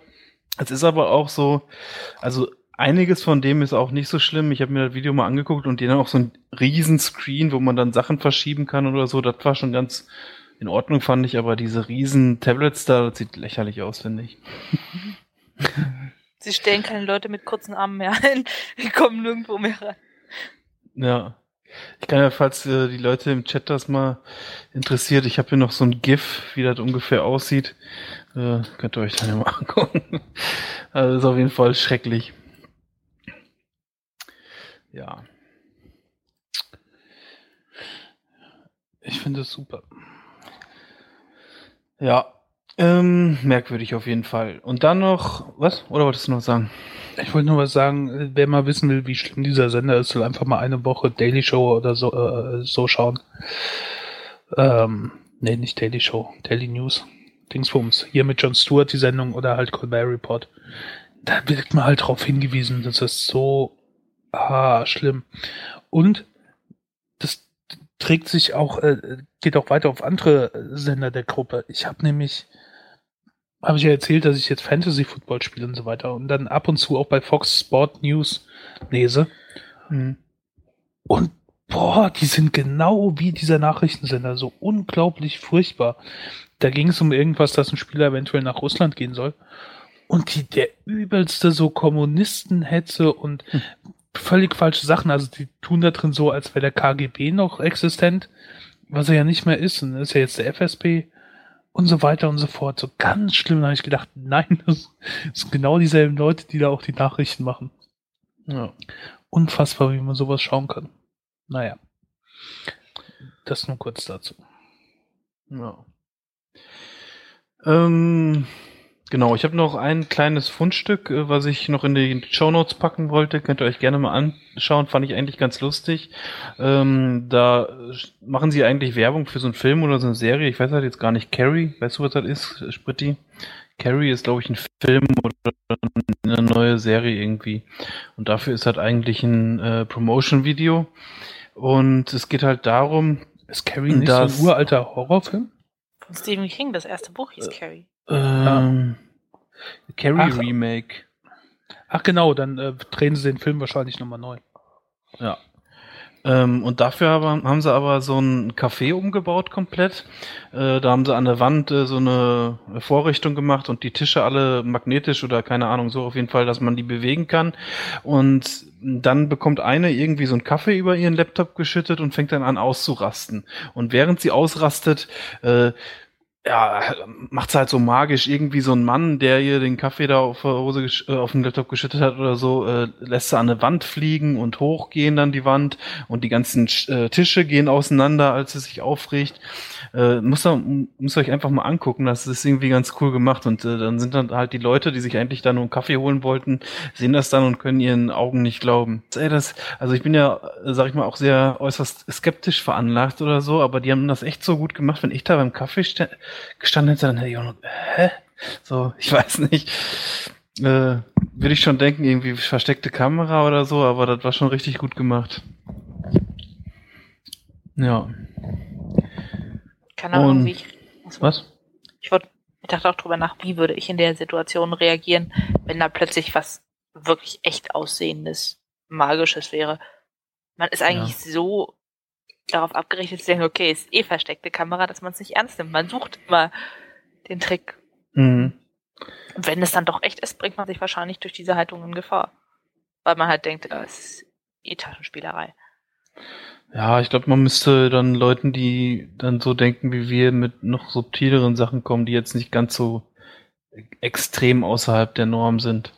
Es ist aber auch so, also einiges von dem ist auch nicht so schlimm. Ich habe mir das Video mal angeguckt und die dann auch so ein Riesenscreen, wo man dann Sachen verschieben kann oder so, das war schon ganz in Ordnung, fand ich, aber diese riesen Tablets da, das sieht lächerlich aus, finde ich. Sie stellen keine Leute mit kurzen Armen mehr ein. Die kommen nirgendwo mehr rein. Ja. Ich kann ja, falls äh, die Leute im Chat das mal interessiert, ich habe hier noch so ein GIF, wie das ungefähr aussieht. Äh, könnt ihr euch dann ja mal angucken. Also ist auf jeden Fall schrecklich. Ja. Ich finde es super. Ja, ähm, merkwürdig auf jeden Fall. Und dann noch, was? Oder wolltest du noch sagen? Ich wollte nur was sagen, wer mal wissen will, wie schlimm dieser Sender ist, soll einfach mal eine Woche Daily Show oder so, äh, so schauen. Ähm, nee, nicht Daily Show, Daily News. Dingsbums. Hier mit Jon Stewart die Sendung oder halt Colbert Report. Da wird man halt drauf hingewiesen, dass das so ah, schlimm. Und das trägt sich auch, äh, geht auch weiter auf andere Sender der Gruppe. Ich habe nämlich, habe ich ja erzählt, dass ich jetzt Fantasy-Football spiele und so weiter und dann ab und zu auch bei Fox Sport News lese. Mhm. Und boah, die sind genau wie dieser Nachrichtensender, so unglaublich furchtbar. Da ging es um irgendwas, dass ein Spieler eventuell nach Russland gehen soll. Und die, der übelste so Kommunistenhetze und mhm. völlig falsche Sachen. Also die tun da drin so, als wäre der K G B noch existent, was er ja nicht mehr ist. Und das ist ja jetzt der F S B und so weiter und so fort. So ganz schlimm, da habe ich gedacht, nein, das sind genau dieselben Leute, die da auch die Nachrichten machen. Ja. Unfassbar, wie man sowas schauen kann. Naja. Das nur kurz dazu. Ja. Ähm... Genau, ich habe noch ein kleines Fundstück, was ich noch in die Shownotes packen wollte. Könnt ihr euch gerne mal anschauen, fand ich eigentlich ganz lustig. Ähm, da machen sie eigentlich Werbung für so einen Film oder so eine Serie. Ich weiß halt jetzt gar nicht, Carrie, weißt du, was das ist, Spritti? Carrie ist, glaube ich, ein Film oder eine neue Serie irgendwie. Und dafür ist halt eigentlich ein äh, Promotion-Video. Und es geht halt darum... Ist Carrie nicht so ein uralter Horrorfilm? Von Stephen King, das erste Buch hieß äh, Carrie. Ähm, ah. Carrie Remake. Ach genau, dann äh, drehen sie den Film wahrscheinlich nochmal neu. Ja. Ähm, und dafür haben, haben sie aber so ein Café umgebaut komplett. Äh, da haben sie an der Wand äh, so eine Vorrichtung gemacht und die Tische alle magnetisch oder keine Ahnung, so auf jeden Fall, dass man die bewegen kann. Und dann bekommt eine irgendwie so einen Kaffee über ihren Laptop geschüttet und fängt dann an auszurasten. Und während sie ausrastet, äh, ja, macht's halt so magisch. Irgendwie so ein Mann, der ihr den Kaffee da auf, Hose gesch- auf den Laptop geschüttet hat oder so, äh, lässt sie an eine Wand fliegen und hochgehen dann die Wand und die ganzen äh, Tische gehen auseinander, als sie sich aufregt. Äh, muss man, muss euch einfach mal angucken, das ist irgendwie ganz cool gemacht und äh, dann sind dann halt die Leute, die sich eigentlich da nur einen Kaffee holen wollten, sehen das dann und können ihren Augen nicht glauben. Ey, das, also ich bin ja, sag ich mal, auch sehr äußerst skeptisch veranlagt oder so, aber die haben das echt so gut gemacht, wenn ich da beim Kaffee ste- gestanden hätte, dann hätte ich auch noch, hä? So, ich weiß nicht. Äh, würde ich schon denken, irgendwie versteckte Kamera oder so, aber das war schon richtig gut gemacht. Ja. Keine Ahnung, wie ich... Also, was? Ich, wollt, ich dachte auch drüber nach, wie würde ich in der Situation reagieren, wenn da plötzlich was wirklich echt Aussehendes, Magisches wäre. Man ist eigentlich ja. so... darauf abgerichtet zu denken, okay, ist eh versteckte Kamera, dass man es nicht ernst nimmt. Man sucht immer den Trick. Mhm. Und wenn es dann doch echt ist, bringt man sich wahrscheinlich durch diese Haltung in Gefahr. Weil man halt denkt, das ist eh Taschenspielerei. Ja, ich glaube, man müsste dann Leuten, die dann so denken wie wir, mit noch subtileren Sachen kommen, die jetzt nicht ganz so extrem außerhalb der Norm sind.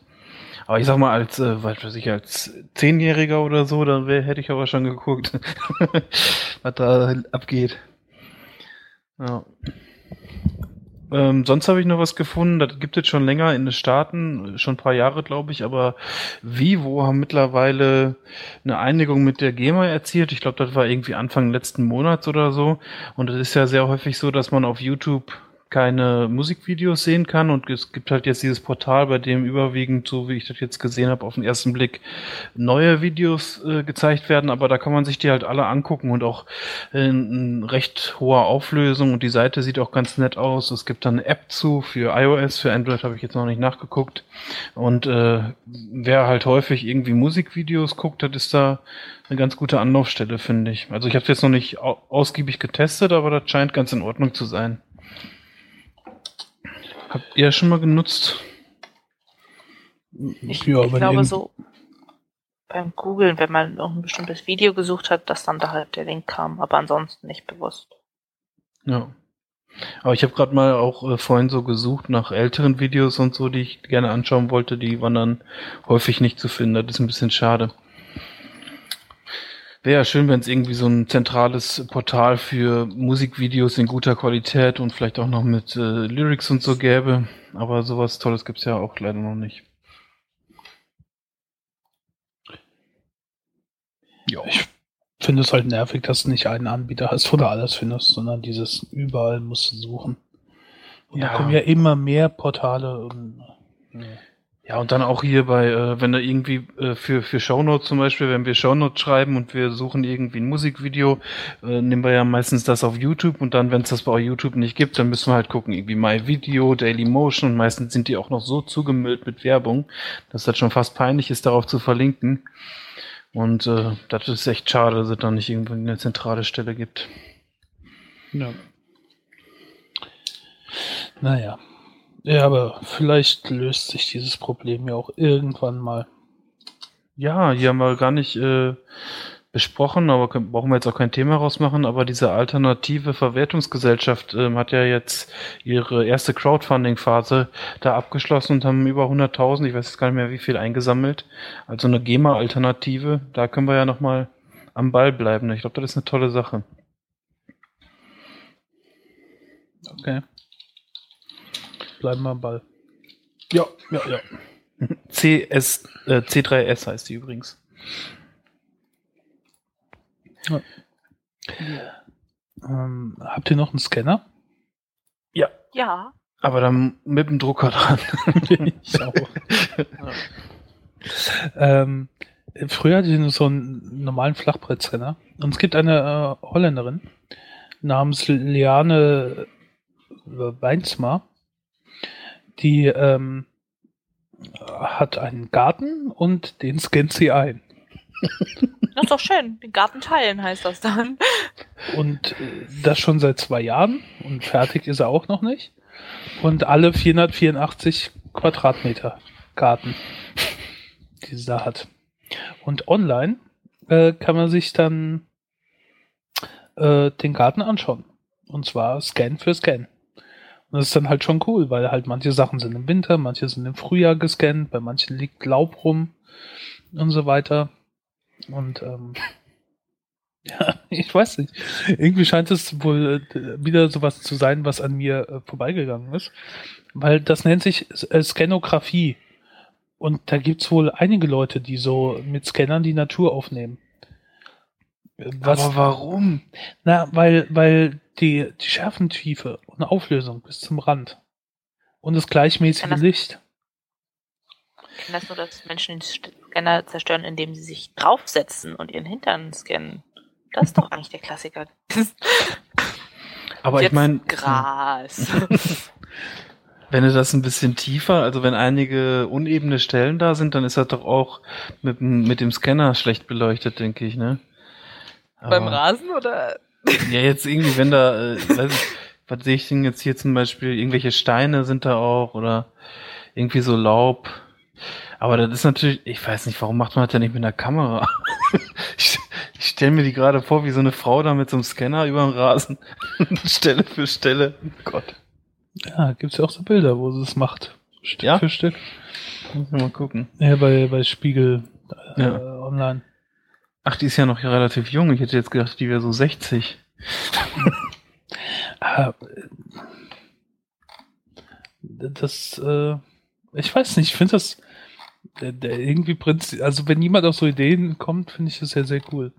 Aber ich sag mal, als, äh, was weiß ich, als Zehnjähriger oder so, dann wär, hätte ich aber schon geguckt, was da abgeht. Ja. Ähm, sonst habe ich noch was gefunden, das gibt es schon länger in den Staaten, schon ein paar Jahre, glaube ich, aber Vivo haben mittlerweile eine Einigung mit der GEMA erzielt. Ich glaube, das war irgendwie Anfang letzten Monats oder so. Und es ist ja sehr häufig so, dass man auf YouTube keine Musikvideos sehen kann und es gibt halt jetzt dieses Portal, bei dem überwiegend, so wie ich das jetzt gesehen habe, auf den ersten Blick neue Videos äh, gezeigt werden, aber da kann man sich die halt alle angucken und auch in, in recht hoher Auflösung und die Seite sieht auch ganz nett aus. Es gibt dann eine App zu für iOS, für Android habe ich jetzt noch nicht nachgeguckt und äh, wer halt häufig irgendwie Musikvideos guckt, das ist da eine ganz gute Anlaufstelle, finde ich. Also ich habe es jetzt noch nicht ausgiebig getestet, aber das scheint ganz in Ordnung zu sein. Habt ihr schon mal genutzt? Ich, ja, ich glaube, so beim Googlen, wenn man irgendein bestimmtes Video gesucht hat, dass dann da halt der Link kam, aber ansonsten nicht bewusst. Ja. Aber ich habe gerade mal auch äh, vorhin so gesucht nach älteren Videos und so, die ich gerne anschauen wollte, die waren dann häufig nicht zu finden. Das ist ein bisschen schade. Wäre ja schön, wenn es irgendwie so ein zentrales Portal für Musikvideos in guter Qualität und vielleicht auch noch mit äh, Lyrics und so gäbe. Aber sowas Tolles gibt's ja auch leider noch nicht. Jo. Ich finde es halt nervig, dass du nicht einen Anbieter hast, wo du alles findest, sondern dieses überall musst du suchen. Und ja. Da kommen ja immer mehr Portale. Und, nee. Ja, und dann auch hier bei, äh, wenn da irgendwie äh, für für Shownotes zum Beispiel, wenn wir Shownotes schreiben und wir suchen irgendwie ein Musikvideo, äh, nehmen wir ja meistens das auf YouTube und dann, wenn es das bei YouTube nicht gibt, dann müssen wir halt gucken, irgendwie My Video, Daily Motion und meistens sind die auch noch so zugemüllt mit Werbung, dass das schon fast peinlich ist, darauf zu verlinken. Und äh, das ist echt schade, dass es da nicht irgendwie eine zentrale Stelle gibt. Ja. Naja. Ja, aber vielleicht löst sich dieses Problem ja auch irgendwann mal. Ja, hier haben wir gar nicht äh, besprochen, aber können, brauchen wir jetzt auch kein Thema rausmachen, aber diese alternative Verwertungsgesellschaft äh, hat ja jetzt ihre erste Crowdfunding-Phase da abgeschlossen und haben über hunderttausend, ich weiß jetzt gar nicht mehr wie viel, eingesammelt. Also eine GEMA-Alternative, da können wir ja nochmal am Ball bleiben. Ich glaube, das ist eine tolle Sache. Okay. Bleiben wir am Ball. Ja, ja, ja. C S, äh, C drei S heißt die übrigens. Ja. Ähm, habt ihr noch einen Scanner? Ja. Ja. Aber dann mit dem Drucker dran. Ich auch. Ja. ähm, früher hatte ich nur so einen normalen Flachbrettscanner. Und es gibt eine äh, Holländerin namens Liane Weinsma. Die ähm, hat einen Garten und den scannt sie ein. Das ist doch schön. Den Garten teilen heißt das dann. Und äh, das schon seit zwei Jahren. Und fertig ist er auch noch nicht. Und alle vierhundertvierundachtzig Quadratmeter Garten, die sie da hat. Und online äh, kann man sich dann äh, den Garten anschauen. Und zwar Scan für Scan. Das ist dann halt schon cool, weil halt manche Sachen sind im Winter, manche sind im Frühjahr gescannt, bei manchen liegt Laub rum und so weiter. Und ähm, ja, ich weiß nicht. Irgendwie scheint es wohl wieder sowas zu sein, was an mir äh, vorbeigegangen ist. Weil das nennt sich äh, Scanografie. Und da gibt's wohl einige Leute, die so mit Scannern die Natur aufnehmen. Was, aber warum? Na, weil, weil die, die Schärfentiefe und Auflösung bis zum Rand und das gleichmäßige das, Licht. Ich kenne das nur, dass Menschen den Scanner zerstören, indem sie sich draufsetzen und ihren Hintern scannen. Das ist doch eigentlich der Klassiker. Aber ich meine... Gras. Wenn du das ein bisschen tiefer, also wenn einige unebene Stellen da sind, dann ist das doch auch mit, mit dem Scanner schlecht beleuchtet, denke ich, ne? Aber beim Rasen oder? Ja, jetzt irgendwie, wenn da, äh, weiß ich, was sehe ich denn jetzt hier zum Beispiel, irgendwelche Steine sind da auch oder irgendwie so Laub. Aber das ist natürlich, ich weiß nicht, warum macht man das ja nicht mit einer Kamera? Ich, ich stelle mir die gerade vor, wie so eine Frau da mit so einem Scanner über dem Rasen, Stelle für Stelle. Oh Gott. Ja, gibt's ja auch so Bilder, wo sie es macht. Stück ja? für Stück. Muss man mal gucken. Ja, bei, bei Spiegel äh, ja. Online. Ach, die ist ja noch relativ jung. Ich hätte jetzt gedacht, die wäre so sechzig. Das, äh, ich weiß nicht, ich finde das irgendwie, also wenn jemand auf so Ideen kommt, finde ich das sehr, sehr cool.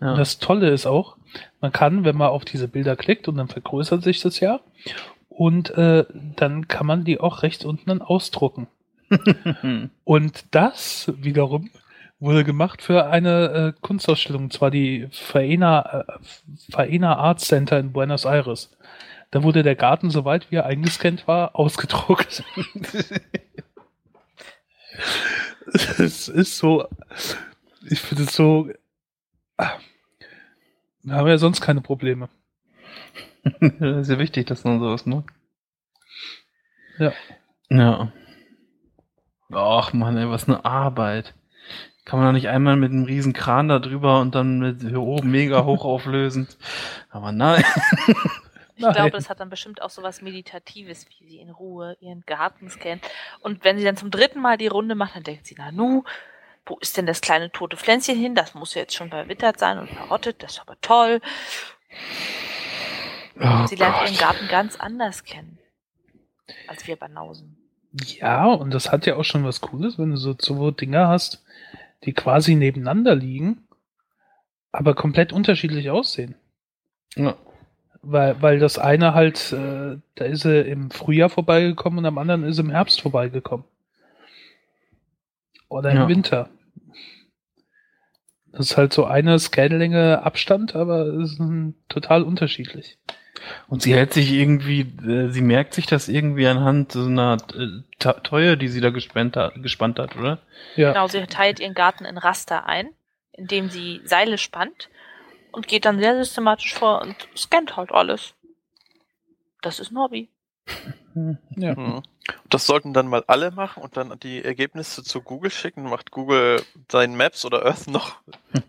Und ja. Das Tolle ist auch, man kann, wenn man auf diese Bilder klickt und dann vergrößert sich das ja und äh, dann kann man die auch rechts unten dann ausdrucken. Und das wiederum wurde gemacht für eine äh, Kunstausstellung, und zwar die Faena, äh, Faena Art Center in Buenos Aires. Da wurde der Garten, soweit wie er eingescannt war, ausgedruckt. Es ist so, ich finde es so, ah, da haben wir ja sonst keine Probleme. Das ist ja wichtig, dass man sowas macht. Ja. Ja. Ach man, ey, was eine Arbeit. Kann man doch nicht einmal mit einem riesen Kran da drüber und dann mit hier oben mega hochauflösend. Aber nein. Ich Nein. glaube, das hat dann bestimmt auch so was Meditatives, wie sie in Ruhe ihren Garten scannt. Und wenn sie dann zum dritten Mal die Runde macht, dann denkt sie, na nu, wo ist denn das kleine tote Pflänzchen hin? Das muss ja jetzt schon verwittert sein und verrottet, das ist aber toll. Oh, sie lernt Gott. ihren Garten ganz anders kennen, als wir Banausen. Ja, und das hat ja auch schon was Cooles, wenn du so zwei Dinger hast, die quasi nebeneinander liegen, aber komplett unterschiedlich aussehen. Ja. Weil, weil das eine halt, äh, da ist er im Frühjahr vorbeigekommen und am anderen ist er im Herbst vorbeigekommen. Oder im ja. Winter. Das ist halt so eine Scanlänge Abstand, aber es ist ein, total unterschiedlich. Und sie hält sich irgendwie, äh, sie merkt sich das irgendwie anhand so einer äh, Teue, die sie da gespannt hat, gespannt hat, oder? Ja. Genau, sie teilt ihren Garten in Raster ein, indem sie Seile spannt. Und geht dann sehr systematisch vor und scannt halt alles. Das ist ein Hobby. Ja. Mhm. Das sollten dann mal alle machen und dann die Ergebnisse zu Google schicken. Macht Google seinen Maps oder Earth noch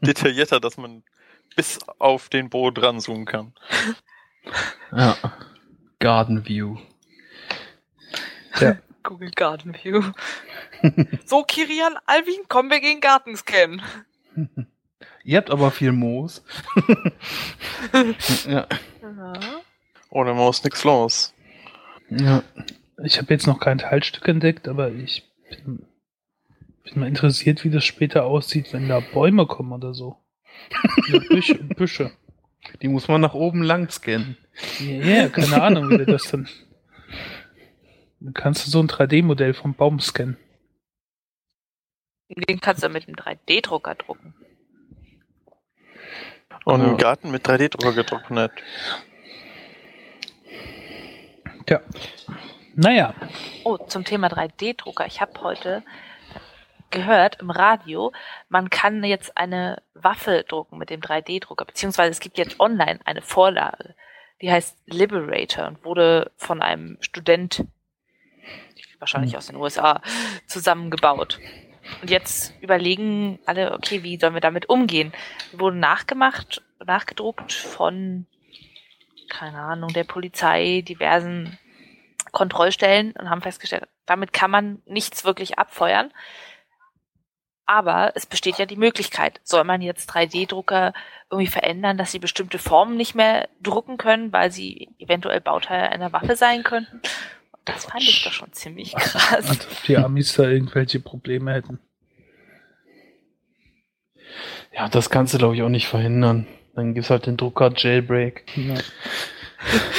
detaillierter, dass man bis auf den Boden dran zoomen kann. Ja. Garden View. Ja. Google Garden View. So, Kirian, Alvin, komm, wir gehen Garten scannen. Ihr habt aber viel Moos. Ja. Ja. Ohne Moos nichts los. Ja. Ich habe jetzt noch kein Teilstück entdeckt, aber ich bin, bin mal interessiert, wie das später aussieht, wenn da Bäume kommen oder so. Ja, Büsche, Büsche. Die muss man nach oben lang scannen. Ja, yeah, keine Ahnung, wie du das dann... Dann kannst du so ein drei D Modell vom Baum scannen. Den kannst du mit einem drei D Drucker drucken. Und im Garten mit drei D Drucker getrocknet. Ja. Naja. Oh, zum Thema drei D Drucker. Ich habe heute gehört im Radio, man kann jetzt eine Waffe drucken mit dem drei D Drucker. Beziehungsweise es gibt jetzt online eine Vorlage. Die heißt Liberator und wurde von einem Student, wahrscheinlich aus den U S A, zusammengebaut. Und jetzt überlegen alle, okay, wie sollen wir damit umgehen? Die wurden nachgemacht, nachgedruckt von, keine Ahnung, der Polizei, diversen Kontrollstellen und haben festgestellt, damit kann man nichts wirklich abfeuern. Aber es besteht ja die Möglichkeit, soll man jetzt drei D Drucker irgendwie verändern, dass sie bestimmte Formen nicht mehr drucken können, weil sie eventuell Bauteile einer Waffe sein könnten? Das fand ich doch schon ziemlich krass. Als ob die Amis da irgendwelche Probleme hätten. Ja, das kannst du, glaube ich, auch nicht verhindern. Dann gibt's halt den Drucker Jailbreak. Ja.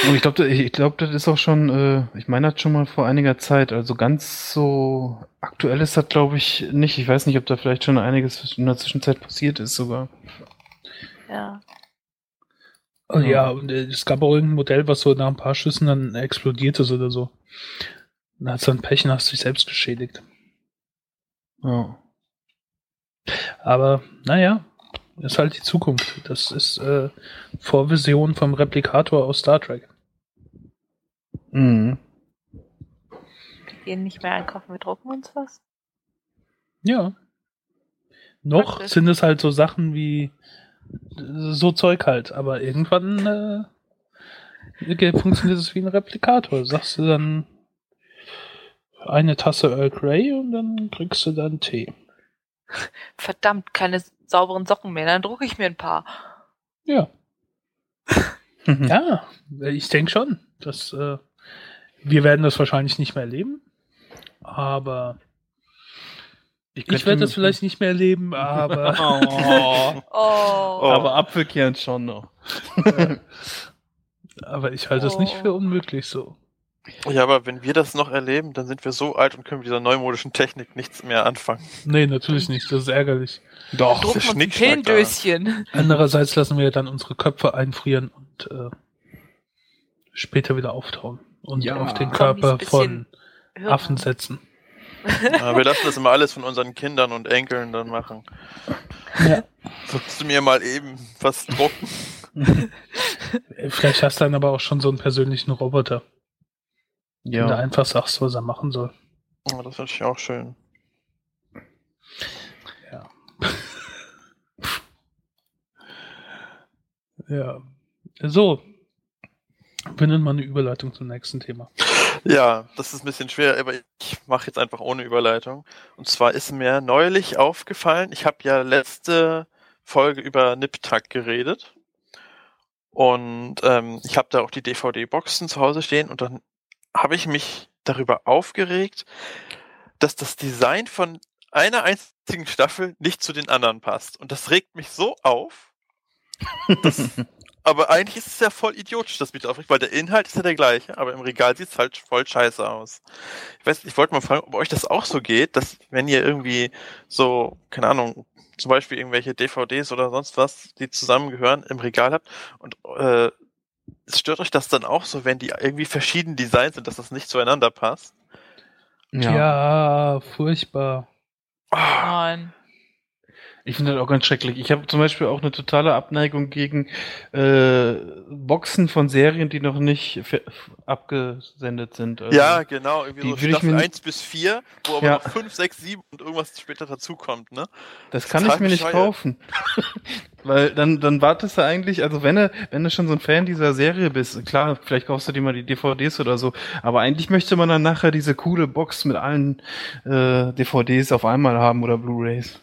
Und ich glaube, ich glaub, das ist auch schon, äh, ich meine das schon mal vor einiger Zeit, also ganz so aktuell ist das, glaube ich, nicht. Ich weiß nicht, ob da vielleicht schon einiges in der Zwischenzeit passiert ist sogar. Ja. Oh, ja, und es gab auch irgendein Modell, was so nach ein paar Schüssen dann explodiert ist oder so. Dann hat es dann Pech und hast dich selbst geschädigt. Ja. Aber, naja, ist halt die Zukunft. Das ist äh, Vorvision vom Replikator aus Star Trek. Mhm. Wir gehen nicht mehr einkaufen, wir drucken uns was? Ja. Noch Praktisch. Sind es halt so Sachen wie so Zeug halt, aber irgendwann äh, funktioniert es wie ein Replikator. Sagst du dann eine Tasse Earl Grey und dann kriegst du dann Tee. Verdammt, keine sauberen Socken mehr, dann drucke ich mir ein paar. Ja. Ja, ich denke schon. Dass, äh, wir werden das wahrscheinlich nicht mehr erleben, aber Ich, ich werde das vielleicht nicht mehr erleben, aber oh. Oh. Aber Apfelkern schon noch. Aber ich halte es oh. nicht für unmöglich so. Ja, aber wenn wir das noch erleben, dann sind wir so alt und können mit dieser neumodischen Technik nichts mehr anfangen. Nee, natürlich nicht, das ist ärgerlich. Doch, das ist ein Pillendöschen. Andererseits lassen wir dann unsere Köpfe einfrieren und äh, später wieder auftauen und ja. auf den Körper von Affen setzen. Ja, wir lassen das immer alles von unseren Kindern und Enkeln dann machen. Ja. Sollst du mir mal eben was drucken? Vielleicht hast du dann aber auch schon so einen persönlichen Roboter. Ja. Wenn du einfach sagst, was er machen soll. Ja, das finde ich auch schön. Ja. Ja. So. Findet man eine Überleitung zum nächsten Thema. Ja, das ist ein bisschen schwer, aber ich mache jetzt einfach ohne Überleitung. Und zwar ist mir neulich aufgefallen, ich habe ja letzte Folge über Nip-Tuck geredet. Und ähm, ich habe da auch die D V D-Boxen zu Hause stehen. Und dann habe ich mich darüber aufgeregt, dass das Design von einer einzigen Staffel nicht zu den anderen passt. Und das regt mich so auf, dass... Aber eigentlich ist es ja voll idiotisch, das mich aufregt, weil der Inhalt ist ja der gleiche, aber im Regal sieht es halt voll scheiße aus. Ich weiß, ich wollte mal fragen, ob euch das auch so geht, dass wenn ihr irgendwie so, keine Ahnung, zum Beispiel irgendwelche D V Ds oder sonst was, die zusammengehören, im Regal habt und äh, es stört euch das dann auch so, wenn die irgendwie verschieden designt sind, dass das nicht zueinander passt? Ja, ja furchtbar. Oh. Nein. Ich finde das auch ganz schrecklich. Ich habe zum Beispiel auch eine totale Abneigung gegen äh, Boxen von Serien, die noch nicht f- f- abgesendet sind. Also ja, genau. Irgendwie so Staffel eins bis vier, wo aber ja. noch fünf, sechs, sieben und irgendwas später dazukommt, ne? Das, das kann ich mir nicht kaufen. Weil dann dann wartest du eigentlich, also wenn du, wenn du schon so ein Fan dieser Serie bist, klar, vielleicht kaufst du dir mal die D V Ds oder so, aber eigentlich möchte man dann nachher diese coole Box mit allen äh, D V Ds auf einmal haben oder Blu-Rays.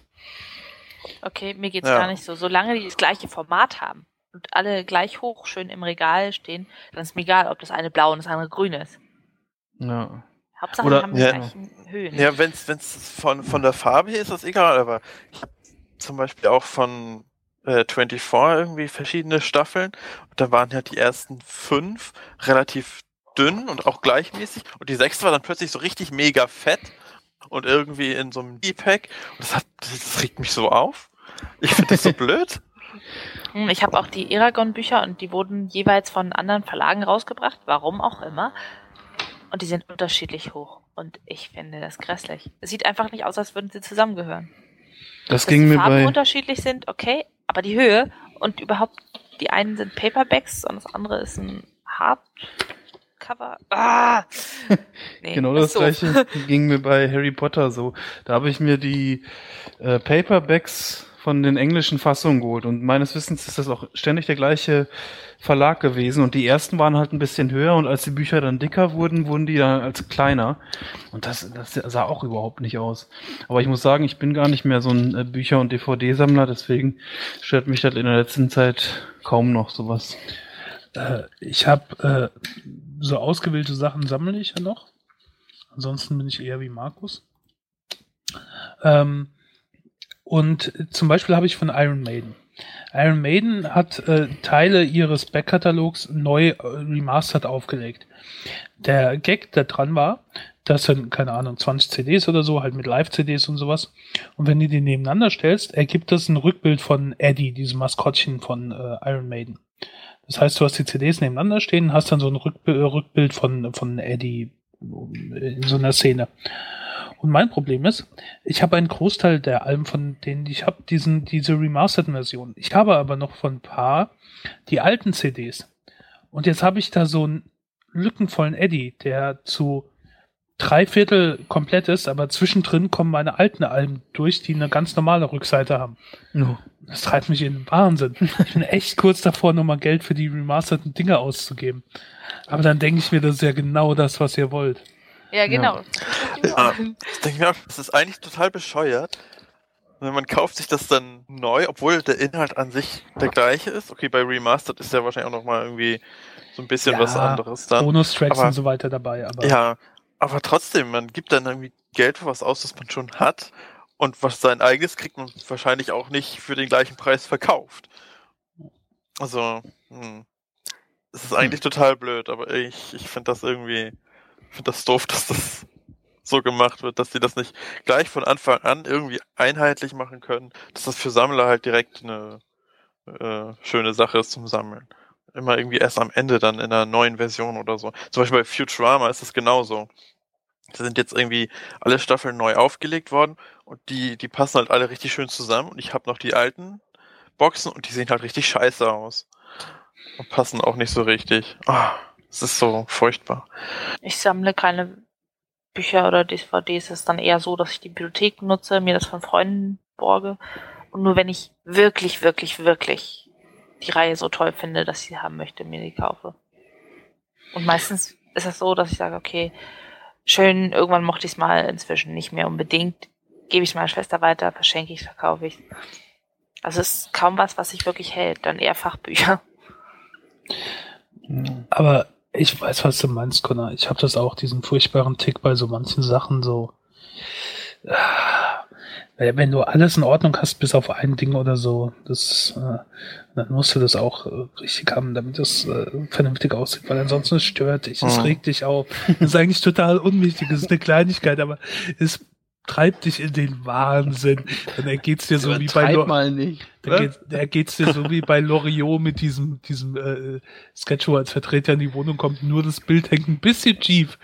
Okay, mir geht's ja. gar nicht so. Solange die das gleiche Format haben und alle gleich hoch schön im Regal stehen, dann ist mir egal, ob das eine blau und das andere grün ist. Ja. Hauptsache, Oder, die haben die ja. gleichen Höhen. Ja, wenn's, wenn's von, von der Farbe her ist, das egal, aber ich habe zum Beispiel auch von äh, vierundzwanzig irgendwie verschiedene Staffeln und da waren ja die ersten fünf relativ dünn und auch gleichmäßig und die sechste war dann plötzlich so richtig mega fett. Und irgendwie in so einem D-Pack. Und das, hat, das regt mich so auf. Ich finde das so blöd. Ich habe auch die Eragon-Bücher und die wurden jeweils von anderen Verlagen rausgebracht. Warum auch immer. Und die sind unterschiedlich hoch. Und ich finde das grässlich. Es sieht einfach nicht aus, als würden sie zusammengehören. Das Dass ging die mir Farben bei... unterschiedlich sind, okay. Aber die Höhe und überhaupt, die einen sind Paperbacks und das andere ist ein Hard... Cover. Ah! Nee, genau das so. Gleiche ging mir bei Harry Potter so. Da habe ich mir die äh, Paperbacks von den englischen Fassungen geholt und meines Wissens ist das auch ständig der gleiche Verlag gewesen und die ersten waren halt ein bisschen höher und als die Bücher dann dicker wurden, wurden die dann als kleiner und das, das sah auch überhaupt nicht aus. Aber ich muss sagen, ich bin gar nicht mehr so ein Bücher- und D V D-Sammler, deswegen stört mich das in der letzten Zeit kaum noch sowas. Äh, ich habe äh, so ausgewählte Sachen sammle ich ja noch. Ansonsten bin ich eher wie Markus. Ähm, und zum Beispiel habe ich von Iron Maiden. Iron Maiden hat äh, Teile ihres Backkatalogs neu äh, remastered aufgelegt. Der Gag, der dran war, das sind, keine Ahnung, zwanzig C Ds oder so, halt mit Live-C Ds und sowas. Und wenn du die nebeneinander stellst, ergibt das ein Rückbild von Eddie, diesem Maskottchen von äh, Iron Maiden. Das heißt, du hast die C Ds nebeneinander stehen, hast dann so ein Rückbild von, von Eddie in so einer Szene. Und mein Problem ist, ich habe einen Großteil der Alben, von denen ich habe, diesen, diese remasterten Versionen. Ich habe aber noch von ein paar die alten C Ds. Und jetzt habe ich da so einen lückenvollen Eddie, der zu drei Viertel komplett ist, aber zwischendrin kommen meine alten Alben durch, die eine ganz normale Rückseite haben. No. Das treibt mich in den Wahnsinn. Ich bin echt kurz davor, nochmal Geld für die remasterten Dinge auszugeben. Aber dann denke ich mir, das ist ja genau das, was ihr wollt. Ja, genau. Ja. Ich denke mir, das ist eigentlich total bescheuert. Man kauft sich das dann neu, obwohl der Inhalt an sich der gleiche ist. Okay, bei Remastered ist ja wahrscheinlich auch nochmal irgendwie so ein bisschen ja, was anderes dann. Bonustracks aber, und so weiter dabei. Aber ja, aber trotzdem, man gibt dann irgendwie Geld für was aus, das man schon hat. Und was sein eigenes kriegt man wahrscheinlich auch nicht für den gleichen Preis verkauft. Also, hm. Es ist eigentlich hm. total blöd, aber ich, ich finde das irgendwie, ich finde das doof, dass das so gemacht wird, dass die das nicht gleich von Anfang an irgendwie einheitlich machen können, dass das für Sammler halt direkt eine äh, schöne Sache ist zum Sammeln. Immer irgendwie erst am Ende dann in einer neuen Version oder so. Zum Beispiel bei Futurama ist das genauso. Da sind jetzt irgendwie alle Staffeln neu aufgelegt worden und die, die passen halt alle richtig schön zusammen und ich habe noch die alten Boxen und die sehen halt richtig scheiße aus. Und passen auch nicht so richtig. Es oh, ist so furchtbar. Ich sammle keine Bücher oder D V Ds. Es ist dann eher so, dass ich die Bibliothek nutze, mir das von Freunden borge und nur wenn ich wirklich, wirklich, wirklich die Reihe so toll finde, dass ich sie haben möchte, mir die kaufe. Und meistens ist das so, dass ich sage, okay, schön, irgendwann mochte ich es mal, inzwischen nicht mehr unbedingt, gebe ich es meiner Schwester weiter, verschenke ich, verkaufe ich. Also es ist kaum was, was sich wirklich hält, dann eher Fachbücher. Aber ich weiß, was du meinst, Connor. Ich habe das auch, diesen furchtbaren Tick bei so manchen Sachen, so wenn du alles in Ordnung hast, bis auf ein Ding oder so, das, äh, dann musst du das auch äh, richtig haben, damit das äh, vernünftig aussieht, weil ansonsten es stört dich, es regt dich auf. Das ist eigentlich total unwichtig, das ist eine Kleinigkeit, aber es treibt dich in den Wahnsinn. Dann ergeht's dir so wie bei Lor- mal nicht. Dann geht's, dann geht's dir so wie bei Loriot mit diesem, diesem äh, Sketchshow, als Vertreter in die Wohnung kommt, nur das Bild hängt ein bisschen schief.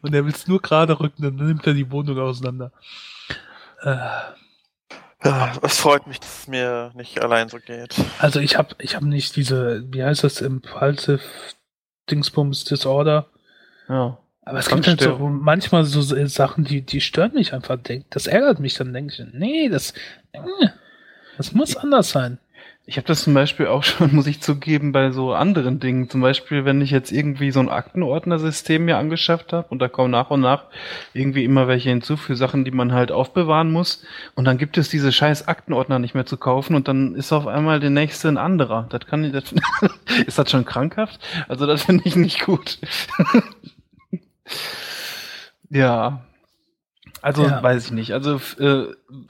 Und er will es nur gerade rücken, dann nimmt er die Wohnung auseinander. Äh, ja, es freut mich, dass es mir nicht allein so geht. Also ich habe ich hab nicht diese, wie heißt das, Impulsive Dingsbums Disorder. Ja. Aber es gibt halt so manchmal so Sachen, die, die stören mich einfach. Das ärgert mich, dann denke ich, nee, das, das muss anders sein. Ich habe das zum Beispiel auch schon, muss ich zugeben, bei so anderen Dingen. Zum Beispiel, wenn ich jetzt irgendwie so ein Aktenordnersystem mir angeschafft habe und da kommen nach und nach irgendwie immer welche hinzu für Sachen, die man halt aufbewahren muss. Und dann gibt es diese scheiß Aktenordner nicht mehr zu kaufen und dann ist auf einmal der nächste ein anderer. Das kann ich, das, ist das schon krankhaft? Also das finde ich nicht gut. Ja. Also, ja. Weiß ich nicht. Also, äh,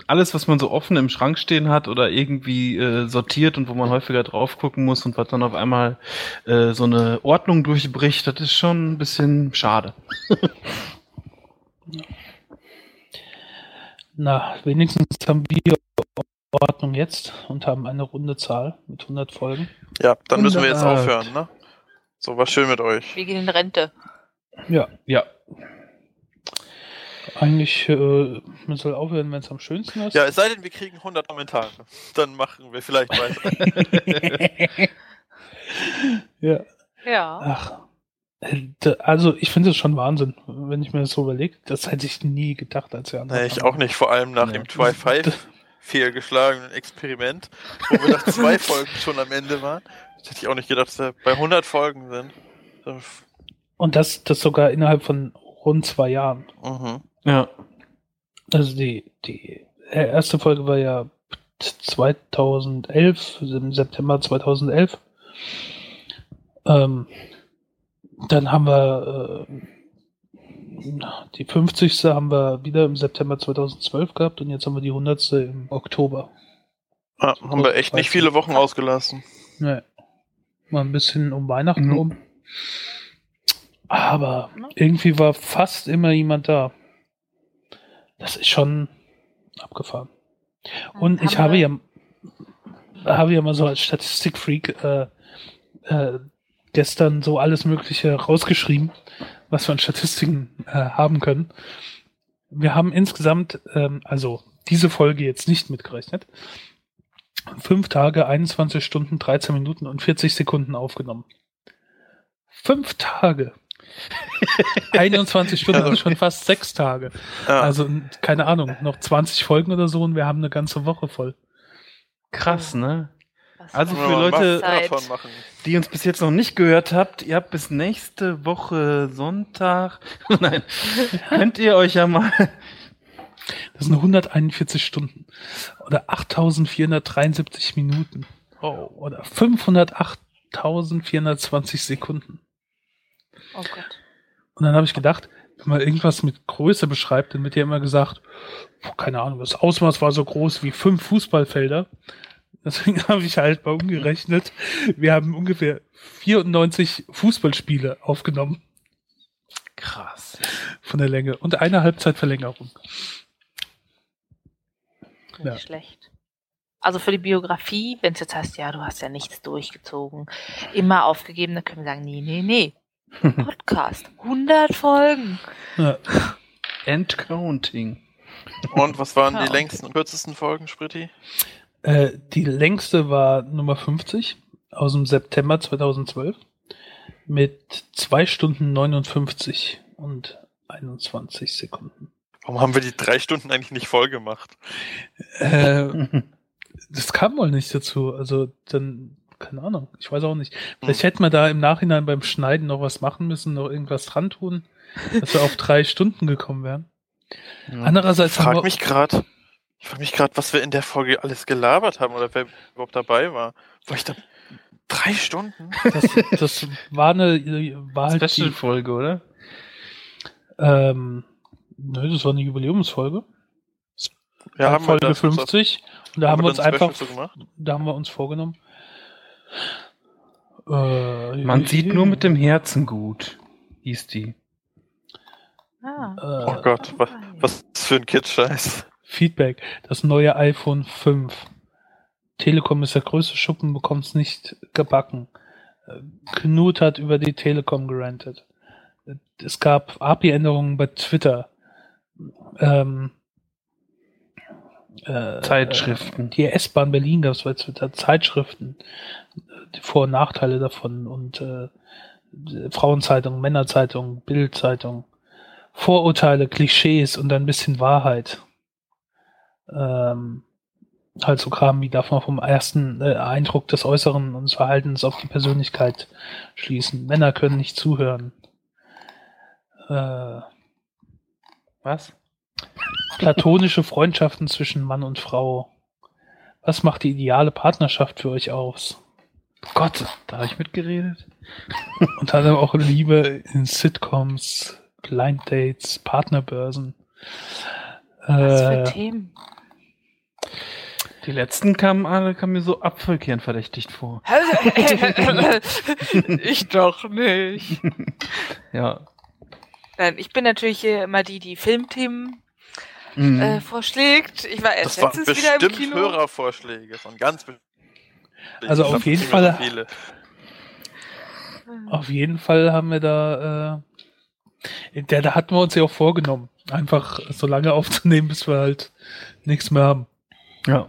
alles, was man so offen im Schrank stehen hat oder irgendwie äh, sortiert und wo man häufiger drauf gucken muss und was dann auf einmal äh, so eine Ordnung durchbricht, das ist schon ein bisschen schade. Na, wenigstens haben wir Ordnung jetzt und haben eine runde Zahl mit hundert Folgen. Ja, dann müssen wir jetzt aufhören, ne? So, war schön mit euch. Wir gehen in Rente. Ja, ja. Eigentlich, äh, man soll aufhören, wenn es am schönsten ist. Ja, es sei denn, wir kriegen hundert Kommentare. Dann machen wir vielleicht weiter. Ja. Ja. Ach. Also, ich finde es schon Wahnsinn, wenn ich mir das so überlege. Das hätte ich nie gedacht, als wir anfangen. Nee, ich auch nicht. Vor allem nach nee. dem zwei fünf fehlgeschlagenen Experiment, wo wir nach zwei Folgen schon am Ende waren. Das hätte ich auch nicht gedacht, dass wir bei hundert Folgen sind. Und das, das sogar innerhalb von rund zwei Jahren. Mhm. Ja. Also die, die erste Folge war ja zweitausendelf, im September zweitausendelf. Ähm, dann haben wir äh, die fünfzigste haben wir wieder im September zweitausendzwölf gehabt und jetzt haben wir die hundertste im Oktober. Ah, haben wir echt nicht viele Wochen ausgelassen. Nee. Mal ein bisschen um Weihnachten mhm. um. Aber irgendwie war fast immer jemand da. Das ist schon abgefahren. Und ich habe ja, habe ja mal so als Statistikfreak äh, äh, gestern so alles Mögliche rausgeschrieben, was wir an Statistiken äh, haben können. Wir haben insgesamt, ähm, also diese Folge jetzt nicht mitgerechnet, fünf Tage, einundzwanzig Stunden, dreizehn Minuten und vierzig Sekunden aufgenommen. Fünf Tage. einundzwanzig Stunden, also schon fast sechs Tage. Ja. Also, keine Ahnung, noch zwanzig Folgen oder so und wir haben eine ganze Woche voll. Krass, ne? Was also für Leute, die uns bis jetzt noch nicht gehört habt, ihr habt bis nächste Woche Sonntag, nein, könnt ihr euch ja mal... Das sind hunderteinundvierzig Stunden oder achttausendvierhundertdreiundsiebzig Minuten oh. oder fünfhundertachttausendvierhundertzwanzig Sekunden. Oh Gott. Und dann habe ich gedacht, wenn man irgendwas mit Größe beschreibt, dann wird ja immer gesagt, oh, keine Ahnung, das Ausmaß war so groß wie fünf Fußballfelder. Deswegen habe ich halt mal umgerechnet, wir haben ungefähr vierundneunzig Fußballspiele aufgenommen. Krass. Von der Länge. Und eine Halbzeitverlängerung. Nicht ja. schlecht. Also für die Biografie, wenn es jetzt heißt, ja, du hast ja nichts durchgezogen, immer aufgegeben, dann können wir sagen, nee, nee, nee. Podcast. hundert Folgen. Ja. Endcounting. Und was waren die längsten und kürzesten Folgen, Spritti? Äh, die längste war Nummer fünfzig aus dem September zweitausendzwölf mit zwei Stunden neunundfünfzig und einundzwanzig Sekunden. Warum haben wir die drei Stunden eigentlich nicht voll gemacht? Äh, das kam wohl nicht dazu. Also dann, keine Ahnung, ich weiß auch nicht. Vielleicht hätten wir da im Nachhinein beim Schneiden noch was machen müssen, noch irgendwas dran tun, dass wir auf drei Stunden gekommen wären. Ja. Andererseits ich frag haben wir... mich grad, ich frage mich gerade, was wir in der Folge alles gelabert haben oder wer überhaupt dabei war. War ich da... Drei Stunden? Das, das war eine war halt Special-Folge, oder? Ähm, nö, das war eine Jubiläumsfolge. Ja, haben Folge wir das, fünfzig. Und da haben wir uns einfach, da haben wir uns vorgenommen. Äh, Man je, sieht je. nur mit dem Herzen gut, hieß die. Ah. Äh, oh Gott, was, was für ein Kitschscheiß. Feedback, das neue iPhone fünf. Telekom ist der größte Schuppen, bekommt's nicht gebacken. Knut hat über die Telekom gerantet. Es gab A P I-Änderungen bei Twitter. Ähm, äh, Zeitschriften. Die S-Bahn Berlin gab's bei Twitter. Zeitschriften. Die Vor- und Nachteile davon. Und äh, Frauenzeitung, Männerzeitung, Bildzeitung. Vorurteile, Klischees und ein bisschen Wahrheit. Ähm... halt so Kram, wie darf man vom ersten äh, Eindruck des Äußeren und des Verhaltens auf die Persönlichkeit schließen. Männer können nicht zuhören. Äh, was? Platonische Freundschaften zwischen Mann und Frau. Was macht die ideale Partnerschaft für euch aus? Gott, da habe ich mitgeredet. Und dann auch Liebe in Sitcoms, Blind Dates, Partnerbörsen. Äh, was für Themen? Die letzten kamen alle, kamen mir so Apfelkern verdächtigt vor. Ich doch nicht. Ja. Nein, ich bin natürlich immer die, die Filmthemen mhm. äh, vorschlägt. Ich war erst das letztens war wieder im Kino. Bestimmt Hörervorschläge von ganz be- Also auf jeden Fall. Viele. Auf jeden Fall haben wir da, äh, da, da hatten wir uns ja auch vorgenommen, einfach so lange aufzunehmen, bis wir halt nichts mehr haben. Ja.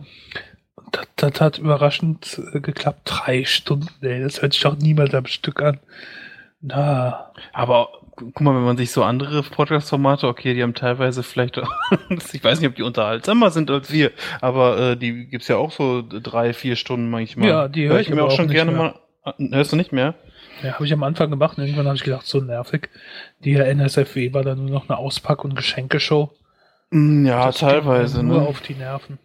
Das, das hat überraschend äh, geklappt. Drei Stunden, ey. Das hört sich doch niemand am Stück an. Na. Aber guck mal, wenn man sich so andere Podcast-Formate, okay, die haben teilweise vielleicht, ich weiß nicht, ob die unterhaltsamer sind als wir, aber äh, die gibt's ja auch so drei, vier Stunden manchmal. Ja, die höre ich, ich mir auch schon gerne mehr. mal. Hörst du nicht mehr? Ja, habe ich am Anfang gemacht und irgendwann habe ich gedacht, so nervig. Die N S F W war dann nur noch eine Auspack- und Geschenkeshow. Ja, teilweise. Nur ne? auf die Nerven.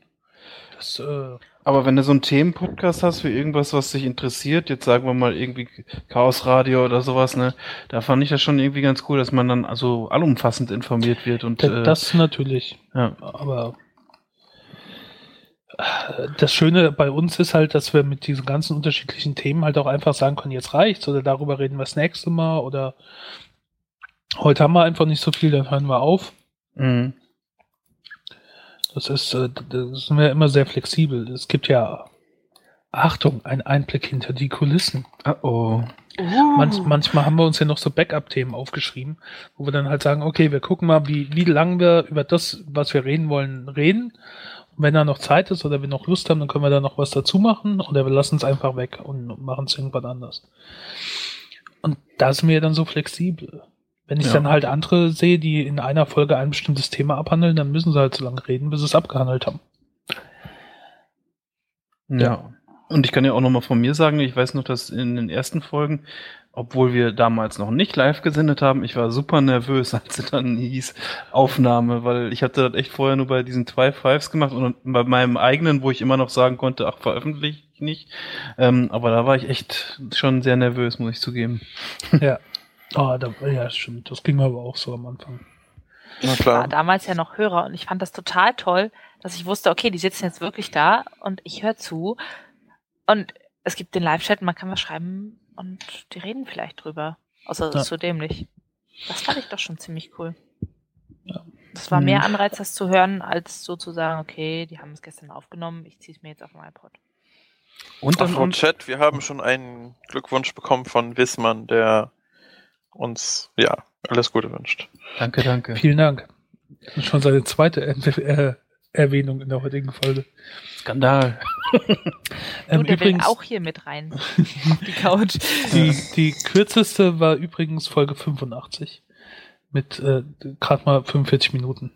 Aber wenn du so einen Themenpodcast hast für irgendwas, was dich interessiert, jetzt sagen wir mal irgendwie Chaosradio oder sowas, ne, da fand ich das schon irgendwie ganz cool, dass man dann also allumfassend informiert wird und das, äh, das natürlich. Ja. Aber das Schöne bei uns ist halt, dass wir mit diesen ganzen unterschiedlichen Themen halt auch einfach sagen können, jetzt reicht's oder darüber reden wir das nächste Mal oder heute haben wir einfach nicht so viel, dann hören wir auf. Mhm. Das ist, das sind wir immer sehr flexibel. Es gibt ja, Achtung, ein Einblick hinter die Kulissen. Oh oh. Man, manchmal haben wir uns ja noch so Backup-Themen aufgeschrieben, wo wir dann halt sagen, okay, wir gucken mal, wie, wie lange wir über das, was wir reden wollen, reden. Und wenn da noch Zeit ist oder wir noch Lust haben, dann können wir da noch was dazu machen oder wir lassen es einfach weg und machen es irgendwann anders. Und da sind wir dann so flexibel. Wenn ich ja. dann halt andere sehe, die in einer Folge ein bestimmtes Thema abhandeln, dann müssen sie halt so lange reden, bis sie es abgehandelt haben. Ja. ja. Und ich kann ja auch nochmal von mir sagen, ich weiß noch, dass in den ersten Folgen, obwohl wir damals noch nicht live gesendet haben, ich war super nervös, als es dann hieß, Aufnahme, weil ich hatte das echt vorher nur bei diesen zwei Fives gemacht und bei meinem eigenen, wo ich immer noch sagen konnte, ach, veröffentliche ich nicht. Ähm, aber da war ich echt schon sehr nervös, muss ich zugeben. Ja. Ah, oh, ja, stimmt. Das ging mir aber auch so am Anfang. Na klar. Ich war damals ja noch Hörer und ich fand das total toll, dass ich wusste, okay, die sitzen jetzt wirklich da und ich höre zu. Und es gibt den Live-Chat, man kann was schreiben und die reden vielleicht drüber. Außer es ja. ist so dämlich. Das fand ich doch schon ziemlich cool. Ja. Das war mehr Anreiz, das zu hören, als so zu sagen, okay, die haben es gestern aufgenommen, ich ziehe es mir jetzt auf dem iPod. Und dann im Chat, wir haben schon einen Glückwunsch bekommen von Wissmann, der uns, ja, alles Gute wünscht. Danke, danke. Vielen Dank. Das ist schon seine zweite äh, Erwähnung in der heutigen Folge. Skandal. ähm, und der übrigens, will auch hier mit rein. Die Couch. Die, die kürzeste war übrigens Folge fünfundachtzig. Mit äh, gerade mal fünfundvierzig Minuten.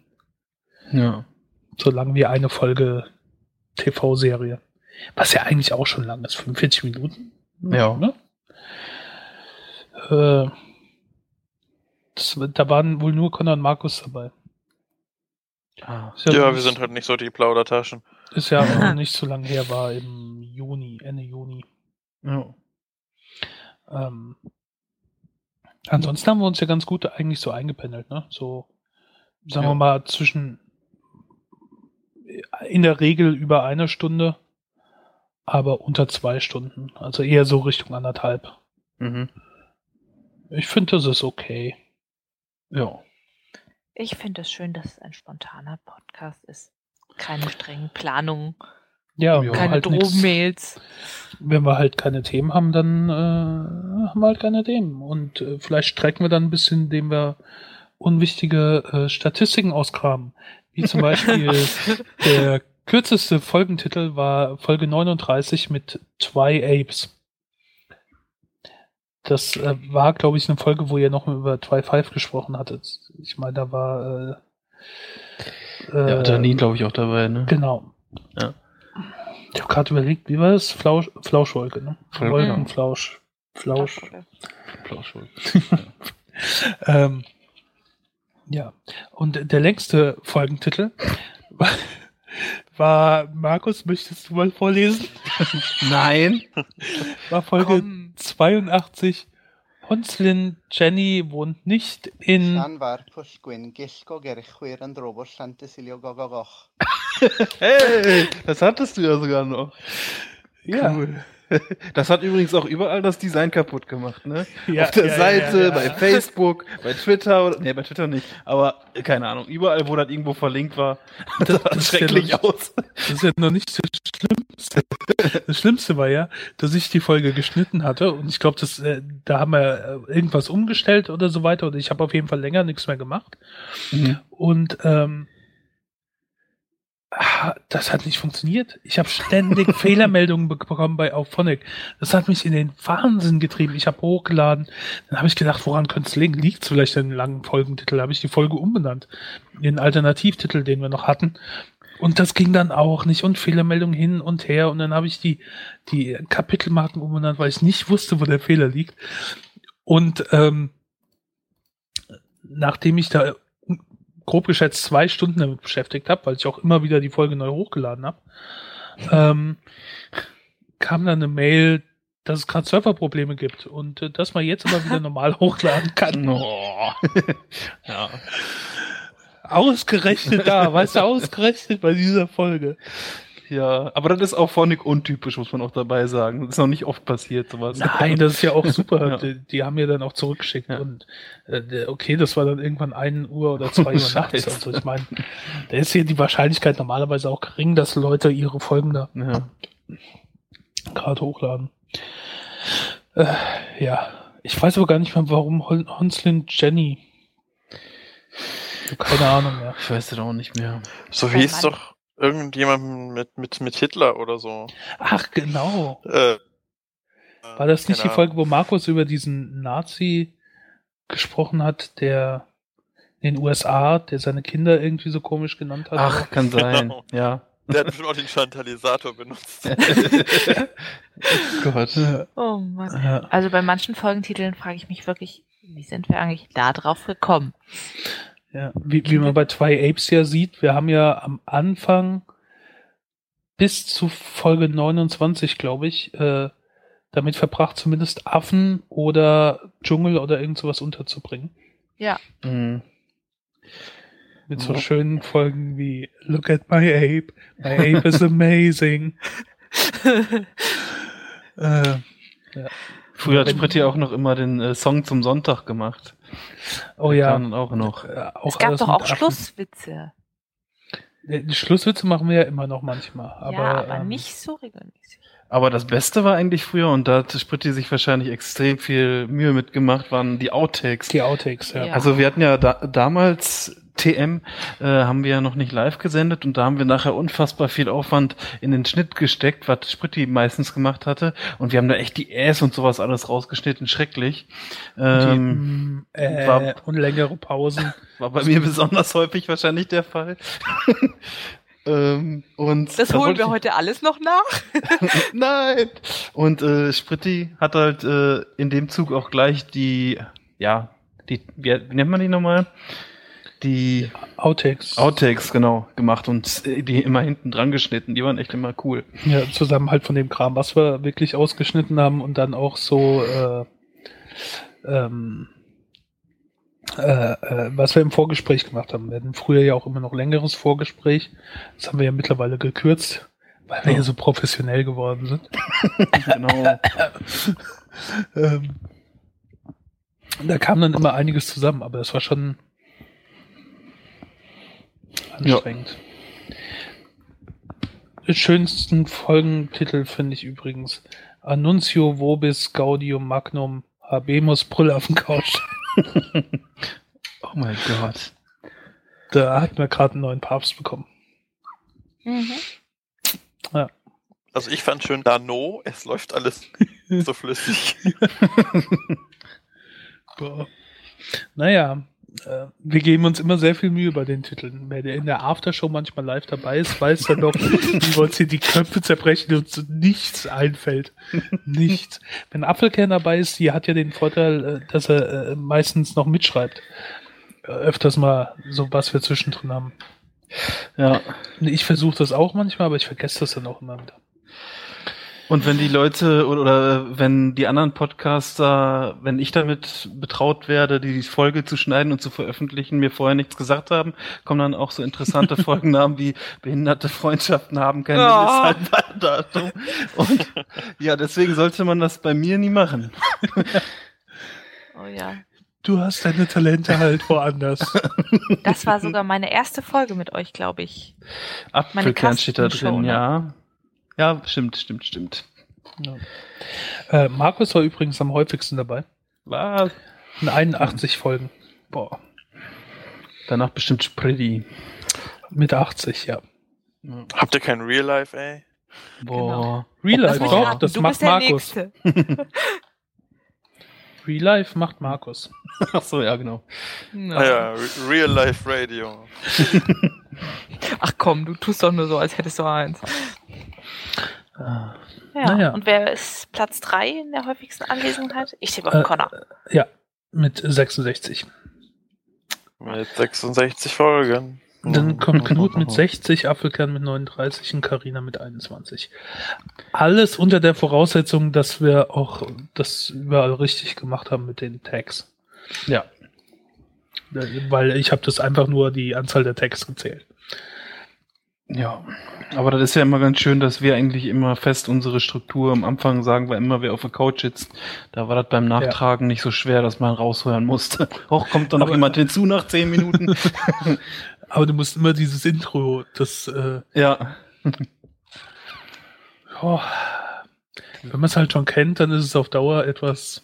Ja. So lang wie eine Folge T V-Serie. Was ja eigentlich auch schon lang ist, fünfundvierzig Minuten. Ja. Ne? Äh, das, da waren wohl nur Conor und Markus dabei. Ah, ja, ja wir sind halt nicht so die Plaudertaschen. Ist ja auch nicht so lange her, war im Juni, Ende Juni. Ja. Ähm, ansonsten haben wir uns ja ganz gut eigentlich so eingependelt, ne? So, sagen ja. wir mal, zwischen in der Regel über eine Stunde, aber unter zwei Stunden. Also eher so Richtung anderthalb. Mhm. Ich finde, das ist okay. Ja. Ich finde es schön, dass es ein spontaner Podcast ist. Keine strengen Planungen. Ja, keine halt Drohmails. Wenn wir halt keine Themen haben, dann äh, haben wir halt keine Themen. Und äh, vielleicht strecken wir dann ein bisschen, indem wir unwichtige äh, Statistiken ausgraben. Wie zum Beispiel der kürzeste Folgentitel war Folge neununddreißig mit Twi Apes. Das äh, war, glaube ich, eine Folge, wo ihr noch mal über Twi Five gesprochen hattet. Ich meine, da war äh, äh, ja, Janine, glaube ich, auch dabei, ne? Genau. Ja. Ich habe gerade überlegt, wie war das? Flausch, Flauschwolke, ne? Wolkenflausch. Flausch. Flauschwolke. ähm, ja. Und der längste Folgentitel war, war Markus, möchtest du mal vorlesen? Nein. War Folge Komm. zweiundachtzig. Hunslin Jenny wohnt nicht in... Hey, das hattest du ja sogar noch. Ja. Cool. Das hat übrigens auch überall das Design kaputt gemacht, ne? Ja, auf der ja, Seite, ja, ja, ja. bei Facebook, bei Twitter, oder, nee, bei Twitter nicht, aber keine Ahnung, überall, wo das irgendwo verlinkt war, das sah schrecklich ja noch, aus. Das ist ja noch nicht das Schlimmste. Das Schlimmste war ja, dass ich die Folge geschnitten hatte und ich glaube, das, äh, da haben wir irgendwas umgestellt oder so weiter und ich habe auf jeden Fall länger nichts mehr gemacht. Mhm. Und, ähm, das hat nicht funktioniert. Ich habe ständig Fehlermeldungen bekommen bei Auphonic. Das hat mich in den Wahnsinn getrieben. Ich habe hochgeladen. Dann habe ich gedacht, woran könnte es liegen? Liegt es vielleicht in einem langen Folgentitel? Da habe ich die Folge umbenannt. Den Alternativtitel, den wir noch hatten. Und das ging dann auch nicht. Und Fehlermeldungen hin und her. Und dann habe ich die, die Kapitelmarken umbenannt, weil ich nicht wusste, wo der Fehler liegt. Und ähm, nachdem ich da grob geschätzt zwei Stunden damit beschäftigt habe, weil ich auch immer wieder die Folge neu hochgeladen habe, ähm, kam dann eine Mail, dass es gerade Serverprobleme gibt und äh, dass man jetzt aber wieder normal hochladen kann. Oh. Ja. Ausgerechnet da, weißt du, ausgerechnet bei dieser Folge. Ja, aber das ist auch vornig untypisch, muss man auch dabei sagen. Das ist noch nicht oft passiert, sowas. Nein, das ist ja auch super. Ja. Die, die haben ja dann auch zurückgeschickt. Ja. Und äh, okay, das war dann irgendwann ein Uhr oder zwei Uhr nachts. Also ich meine, da ist hier die Wahrscheinlichkeit normalerweise auch gering, dass Leute ihre Folgen da ja. gerade hochladen. Äh, ja, ich weiß aber gar nicht mehr, warum Honslin Jenny. Keine Ahnung mehr. Ich weiß das auch nicht mehr. So wie ist doch irgendjemandem mit, mit, mit Hitler oder so. Ach, genau. Äh, War das nicht die Folge, wo Markus über diesen Nazi gesprochen hat, der in den U S A, der seine Kinder irgendwie so komisch genannt hat? Ach, kann sein, genau. Ja. Der hat bestimmt auch den Chantalisator benutzt. Gott. Oh Mann. Ja. Also bei manchen Folgentiteln frage ich mich wirklich, wie sind wir eigentlich da drauf gekommen? Ja, wie, wie man bei Twi Apes ja sieht, wir haben ja am Anfang bis zu Folge neunundzwanzig, glaube ich, äh, damit verbracht, zumindest Affen oder Dschungel oder irgend sowas unterzubringen. Ja. Mhm. Mit so schönen Folgen wie Look at my ape, my ape is amazing. äh, ja. Früher hat Spritti ja auch noch immer den äh, Song zum Sonntag gemacht. Oh ja. Auch noch. Äh, auch es gab doch auch Affen. Schlusswitze. Die Schlusswitze machen wir ja immer noch manchmal. Aber, ja, aber ähm, nicht so regelmäßig. Aber das Beste war eigentlich früher, und da hat Spritti sich wahrscheinlich extrem viel Mühe mitgemacht, waren die Outtakes. Die Outtakes, ja. ja. Also wir hatten ja da, damals... T M äh, haben wir ja noch nicht live gesendet und da haben wir nachher unfassbar viel Aufwand in den Schnitt gesteckt, was Spritti meistens gemacht hatte und wir haben da echt die Äs und sowas alles rausgeschnitten, schrecklich. Ähm, die, äh, war, und längere Pausen. War bei mir besonders häufig wahrscheinlich der Fall. Ähm, und das holen wir ich... heute alles noch nach? Nein! Und äh, Spritti hat halt äh, in dem Zug auch gleich die, ja, die, wie nennt man die nochmal? Die Outtakes. Outtakes, genau, gemacht und die immer hinten dran geschnitten. Die waren echt immer cool. Ja, zusammen halt von dem Kram, was wir wirklich ausgeschnitten haben und dann auch so äh, ähm, äh, äh, was wir im Vorgespräch gemacht haben. Wir hatten früher ja auch immer noch längeres Vorgespräch. Das haben wir ja mittlerweile gekürzt, weil wir ja so professionell geworden sind. Genau. ähm, da kam dann immer einiges zusammen, aber das war schon anstrengend. Ja. Schönsten Folgentitel finde ich übrigens Annuncio Vobis Gaudium Magnum Habemus Brüllaffenkausch. Oh mein Gott. Da hatten wir gerade einen neuen Papst bekommen. Mhm. Ja. Also ich fand schön Dano, es läuft alles so flüssig. Boah. Naja. Wir geben uns immer sehr viel Mühe bei den Titeln. Wer in der Aftershow manchmal live dabei ist, weiß ja noch, wie wir uns hier die Köpfe zerbrechen und uns nichts einfällt. Nichts. Wenn Apfelkern dabei ist, die hat ja den Vorteil, dass er meistens noch mitschreibt. Öfters mal so, was wir zwischendrin haben. Ja. Ich versuche das auch manchmal, aber ich vergesse das dann auch immer wieder. Und wenn die Leute oder, oder wenn die anderen Podcaster, wenn ich damit betraut werde, die Folge zu schneiden und zu veröffentlichen, mir vorher nichts gesagt haben, kommen dann auch so interessante Folgennamen wie behinderte Freundschaften haben kein Mindesthaltbardatum. Oh. Und ja, deswegen sollte man das bei mir nie machen. Oh ja. Du hast deine Talente halt woanders. Das war sogar meine erste Folge mit euch, glaube ich. Apfelkern steht da drin, ja. Ja, stimmt, stimmt, stimmt. Ja. Äh, Markus war übrigens am häufigsten dabei. Was? In einundachtzig Folgen. Boah. Danach bestimmt Spritti. Mit achtzig, ja. Habt ihr kein Real Life, ey? Boah. Genau. Real Life, doch, das du macht Markus. Real Life macht Markus. Ach so, ja, genau. Ja, ja Real Life Radio. Ach komm, du tust doch nur so, als hättest du eins. Ja, naja. Und wer ist Platz drei in der häufigsten Anwesenheit? Ich tippe auf äh, Connor. Ja, mit sechsundsechzig. Mit sechsundsechzig Folgen. Dann kommt Knut mit sechzig, Apfelkern mit neununddreißig und Carina mit einundzwanzig. Alles unter der Voraussetzung, dass wir auch das überall richtig gemacht haben mit den Tags. Ja. Weil ich habe das einfach nur die Anzahl der Tags gezählt. Ja, aber das ist ja immer ganz schön, dass wir eigentlich immer fest unsere Struktur am Anfang sagen, weil immer wer auf der Couch sitzt, da war das beim Nachtragen ja nicht so schwer, dass man raushören musste. Och, kommt da noch jemand hinzu nach zehn Minuten? Aber du musst immer dieses Intro, das äh, ja. Oh, wenn man es halt schon kennt, dann ist es auf Dauer etwas.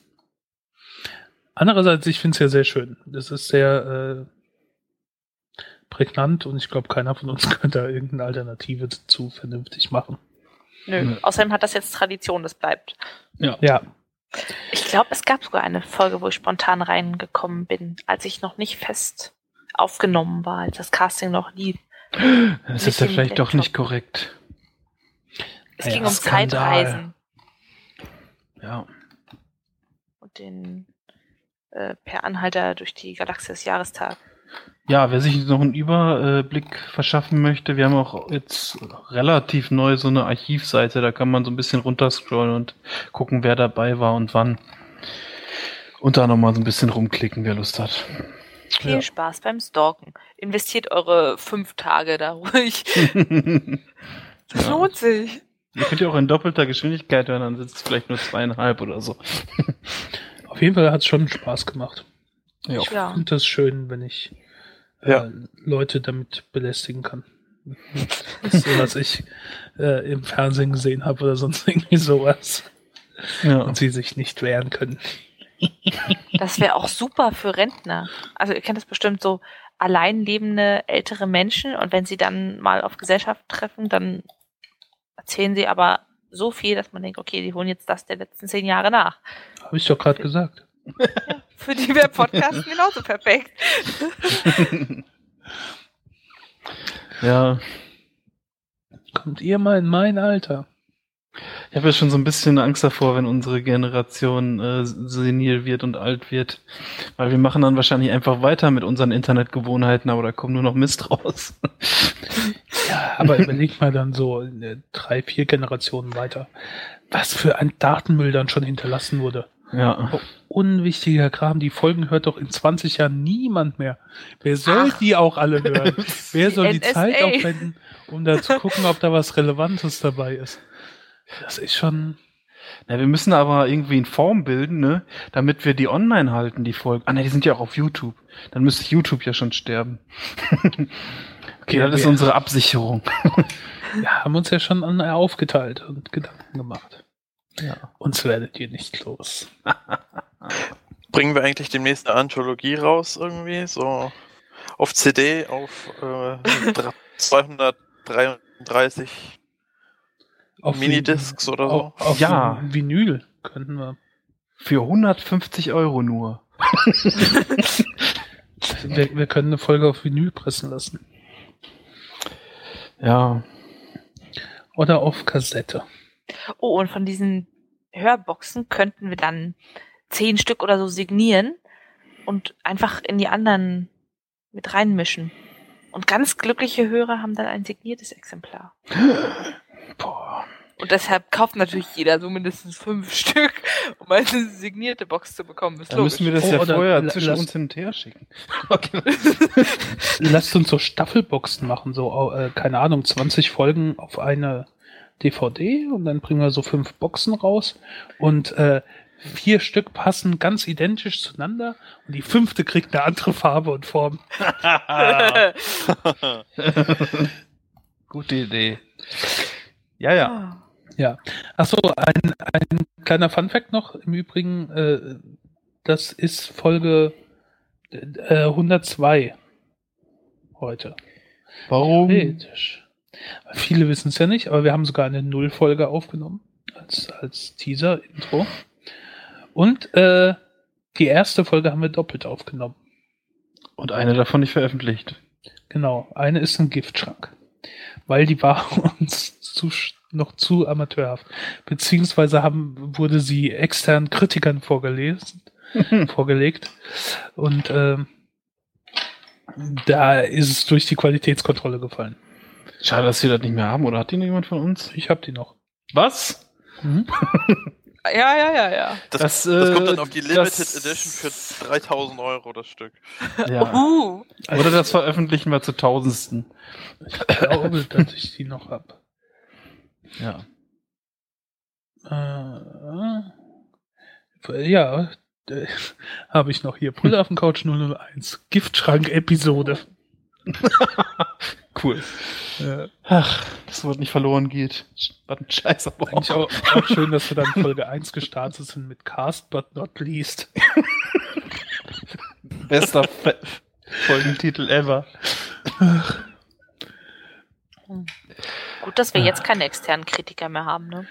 Andererseits, ich finde es ja sehr schön. Das ist sehr äh, prägnant und ich glaube, keiner von uns könnte da irgendeine Alternative zu vernünftig machen. Nö, mhm. Außerdem hat das jetzt Tradition, das bleibt. Ja. ja. Ich glaube, es gab sogar eine Folge, wo ich spontan reingekommen bin, als ich noch nicht fest aufgenommen war, als das Casting noch lief. Das ist ja vielleicht doch nicht korrekt. Es ja, ging um Skandal. Zeitreisen. Ja. Und den äh, Per Anhalter durch die Galaxie des Jahrestags. Ja, wer sich noch einen Überblick verschaffen möchte, wir haben auch jetzt relativ neu so eine Archivseite, da kann man so ein bisschen runterscrollen und gucken, wer dabei war und wann. Und da nochmal so ein bisschen rumklicken, wer Lust hat. Viel ja. Spaß beim Stalken. Investiert eure fünf Tage da ruhig. Das ja. lohnt sich. Ihr könnt ja auch in doppelter Geschwindigkeit hören, dann sitzt es vielleicht nur zweieinhalb oder so. Auf jeden Fall hat es schon Spaß gemacht. Ja. Ich finde das schön, wenn ich ja. äh, Leute damit belästigen kann. Das ist so, was ich äh, im Fernsehen gesehen habe oder sonst irgendwie sowas. Ja. Und sie sich nicht wehren können. Das wäre auch super für Rentner. Also ihr kennt das bestimmt so allein lebende ältere Menschen und wenn sie dann mal auf Gesellschaft treffen, dann erzählen sie aber so viel, dass man denkt, okay, die holen jetzt das der letzten zehn Jahre nach. Habe ich doch gerade gesagt. Ja, für die wäre Podcast genauso perfekt. Ja. kommt ihr mal in mein Alter? Ich habe ja schon so ein bisschen Angst davor, wenn unsere Generation äh, senil wird und alt wird, weil wir machen dann wahrscheinlich einfach weiter mit unseren Internetgewohnheiten, aber da kommt nur noch Mist raus. Ja, aber überleg mal dann so drei, vier Generationen weiter, was für ein Datenmüll dann schon hinterlassen wurde. Ja. Oh, unwichtiger Kram, die Folgen hört doch in zwanzig Jahren niemand mehr. Wer soll Ach. die auch alle hören? Wer soll die N S A Zeit aufwenden, um da zu gucken, ob da was Relevantes dabei ist? Das ist schon... Na, wir müssen aber irgendwie in Form bilden, ne? Damit wir die online halten, die Folgen. Ah ne, die sind ja auch auf YouTube. Dann müsste YouTube ja schon sterben. Okay, ja, das ist unsere Absicherung. Wir haben uns ja schon aufgeteilt und Gedanken gemacht. Ja. Uns werdet ihr nicht los. Bringen wir eigentlich demnächst eine Anthologie raus irgendwie? So auf C D, auf äh, zweihundertdreiunddreißig auf Minidiscs oder so. Auf, auf ja. Vinyl könnten wir. Für hundertfünfzig Euro nur. wir, wir können eine Folge auf Vinyl pressen lassen. Ja. Oder auf Kassette. Oh, und von diesen Hörboxen könnten wir dann zehn Stück oder so signieren und einfach in die anderen mit reinmischen. Und ganz glückliche Hörer haben dann ein signiertes Exemplar. Boah. Und deshalb kauft natürlich jeder so mindestens fünf Stück, um eine signierte Box zu bekommen. Ist dann logisch. Müssen wir das oh, ja vorher zwischen lass, uns hin und her schicken. Okay. Lasst uns so Staffelboxen machen, so, äh, keine Ahnung, zwanzig Folgen auf eine D V D und dann bringen wir so fünf Boxen raus und äh, vier Stück passen ganz identisch zueinander und die fünfte kriegt eine andere Farbe und Form. Gute Idee. Ja, ja. Ja. Achso, ein, ein kleiner Funfact noch. Im Übrigen, äh, das ist Folge äh, hundertzwei heute. Warum? Theoretisch. Viele wissen es ja nicht, aber wir haben sogar eine Nullfolge aufgenommen als, als Teaser-Intro. Und äh, die erste Folge haben wir doppelt aufgenommen. Und eine davon nicht veröffentlicht. Genau, eine ist ein Giftschrank. Weil die war uns zu, noch zu amateurhaft. Beziehungsweise haben, wurde sie externen Kritikern vorgelesen, vorgelegt. Und äh, da ist es durch die Qualitätskontrolle gefallen. Schade, dass wir das nicht mehr haben. Oder hat die noch jemand von uns? Ich hab die noch. Was? Mhm. Ja, ja, ja, ja. Das, das, äh, das kommt dann auf die Limited Edition für dreitausend Euro das Stück. Ja. Uh. Oder das veröffentlichen wir zu Tausendsten. Ich glaube, dass ich die noch habe. Ja. Äh, ja, äh, habe ich noch hier. Brille auf dem Couch null null eins. Giftschrank-Episode. Cool. Ja. Ach, das Wort nicht verloren geht. Was ein Scheiß. Aber eigentlich auch, auch schön, dass wir dann Folge eins gestartet sind mit Cast but not least. Bester Fe- Folgentitel ever. Gut, dass wir jetzt keine externen Kritiker mehr haben, ne?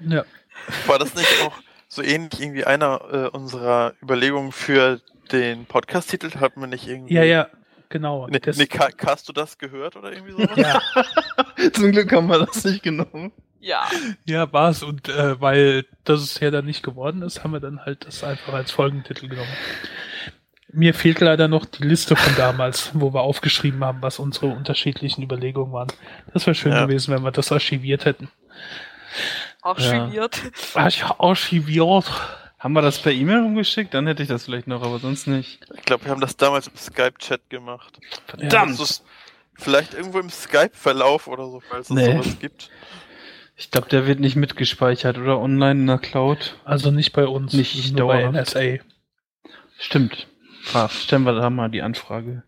Ja. War das nicht auch so ähnlich irgendwie einer äh, unserer Überlegungen für den Podcast-Titel? Hat man nicht irgendwie... Ja, ja. Genau. Nee, das nee, ka- hast du das gehört oder irgendwie sowas? Ja. Zum Glück haben wir das nicht genommen. Ja. Ja, war's. Und äh, weil das ja dann nicht geworden ist, haben wir dann halt das einfach als Folgentitel genommen. Mir fehlt leider noch die Liste von damals, wo wir aufgeschrieben haben, was unsere unterschiedlichen Überlegungen waren. Das wäre schön ja. gewesen, wenn wir das archiviert hätten. Archiviert? Ja. Arch- archiviert. Haben wir das per E-Mail rumgeschickt? Dann hätte ich das vielleicht noch, aber sonst nicht. Ich glaube, wir haben das damals im Skype-Chat gemacht. Verdammt! Ja, vielleicht irgendwo im Skype-Verlauf oder so, falls es nee. sowas gibt. Ich glaube, der wird nicht mitgespeichert oder online in der Cloud. Also nicht bei uns, nicht nur bei N S A. Stimmt. Ah, stellen wir da mal die Anfrage.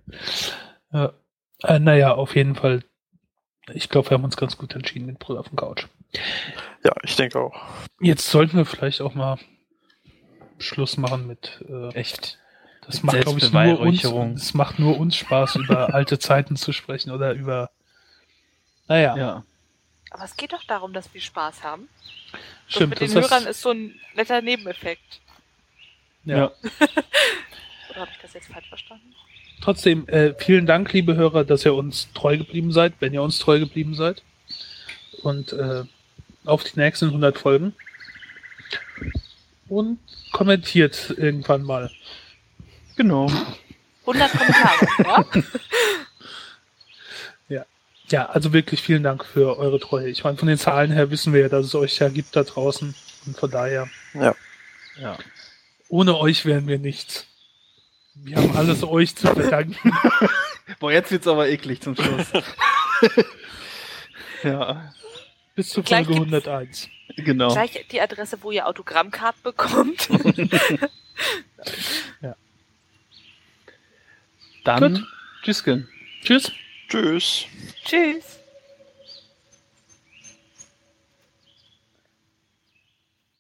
Äh, äh, naja, auf jeden Fall. Ich glaube, wir haben uns ganz gut entschieden mit Brüll auf dem Couch. Ja, ich denke auch. Jetzt sollten wir vielleicht auch mal Schluss machen mit äh, echt. Das macht, glaube ich, nur uns. Es macht nur uns Spaß, über alte Zeiten zu sprechen oder über. Naja. Ja. Aber es geht doch darum, dass wir Spaß haben. Stimmt. Und mit den Hörern ist so ein netter Nebeneffekt. Ja. ja. Oder habe ich das jetzt falsch verstanden? Trotzdem, äh, vielen Dank, liebe Hörer, dass ihr uns treu geblieben seid, wenn ihr uns treu geblieben seid. und äh, auf die nächsten hundert Folgen und kommentiert irgendwann mal. Genau. hundert Kommentare, ja? Ja. Ja, also wirklich vielen Dank für eure Treue. Ich meine, von den Zahlen her wissen wir ja, dass es euch ja gibt da draußen und von daher. Ja. Ja. Ohne euch wären wir nichts. Wir haben alles euch zu verdanken. Boah, jetzt wird's aber eklig zum Schluss. Ja. Bis zu Folge hunderteins. Genau. Gleich die Adresse, wo ihr Autogrammkarten bekommt. Ja. Dann Tschüsschen. Tschüss. Tschüss. Tschüss.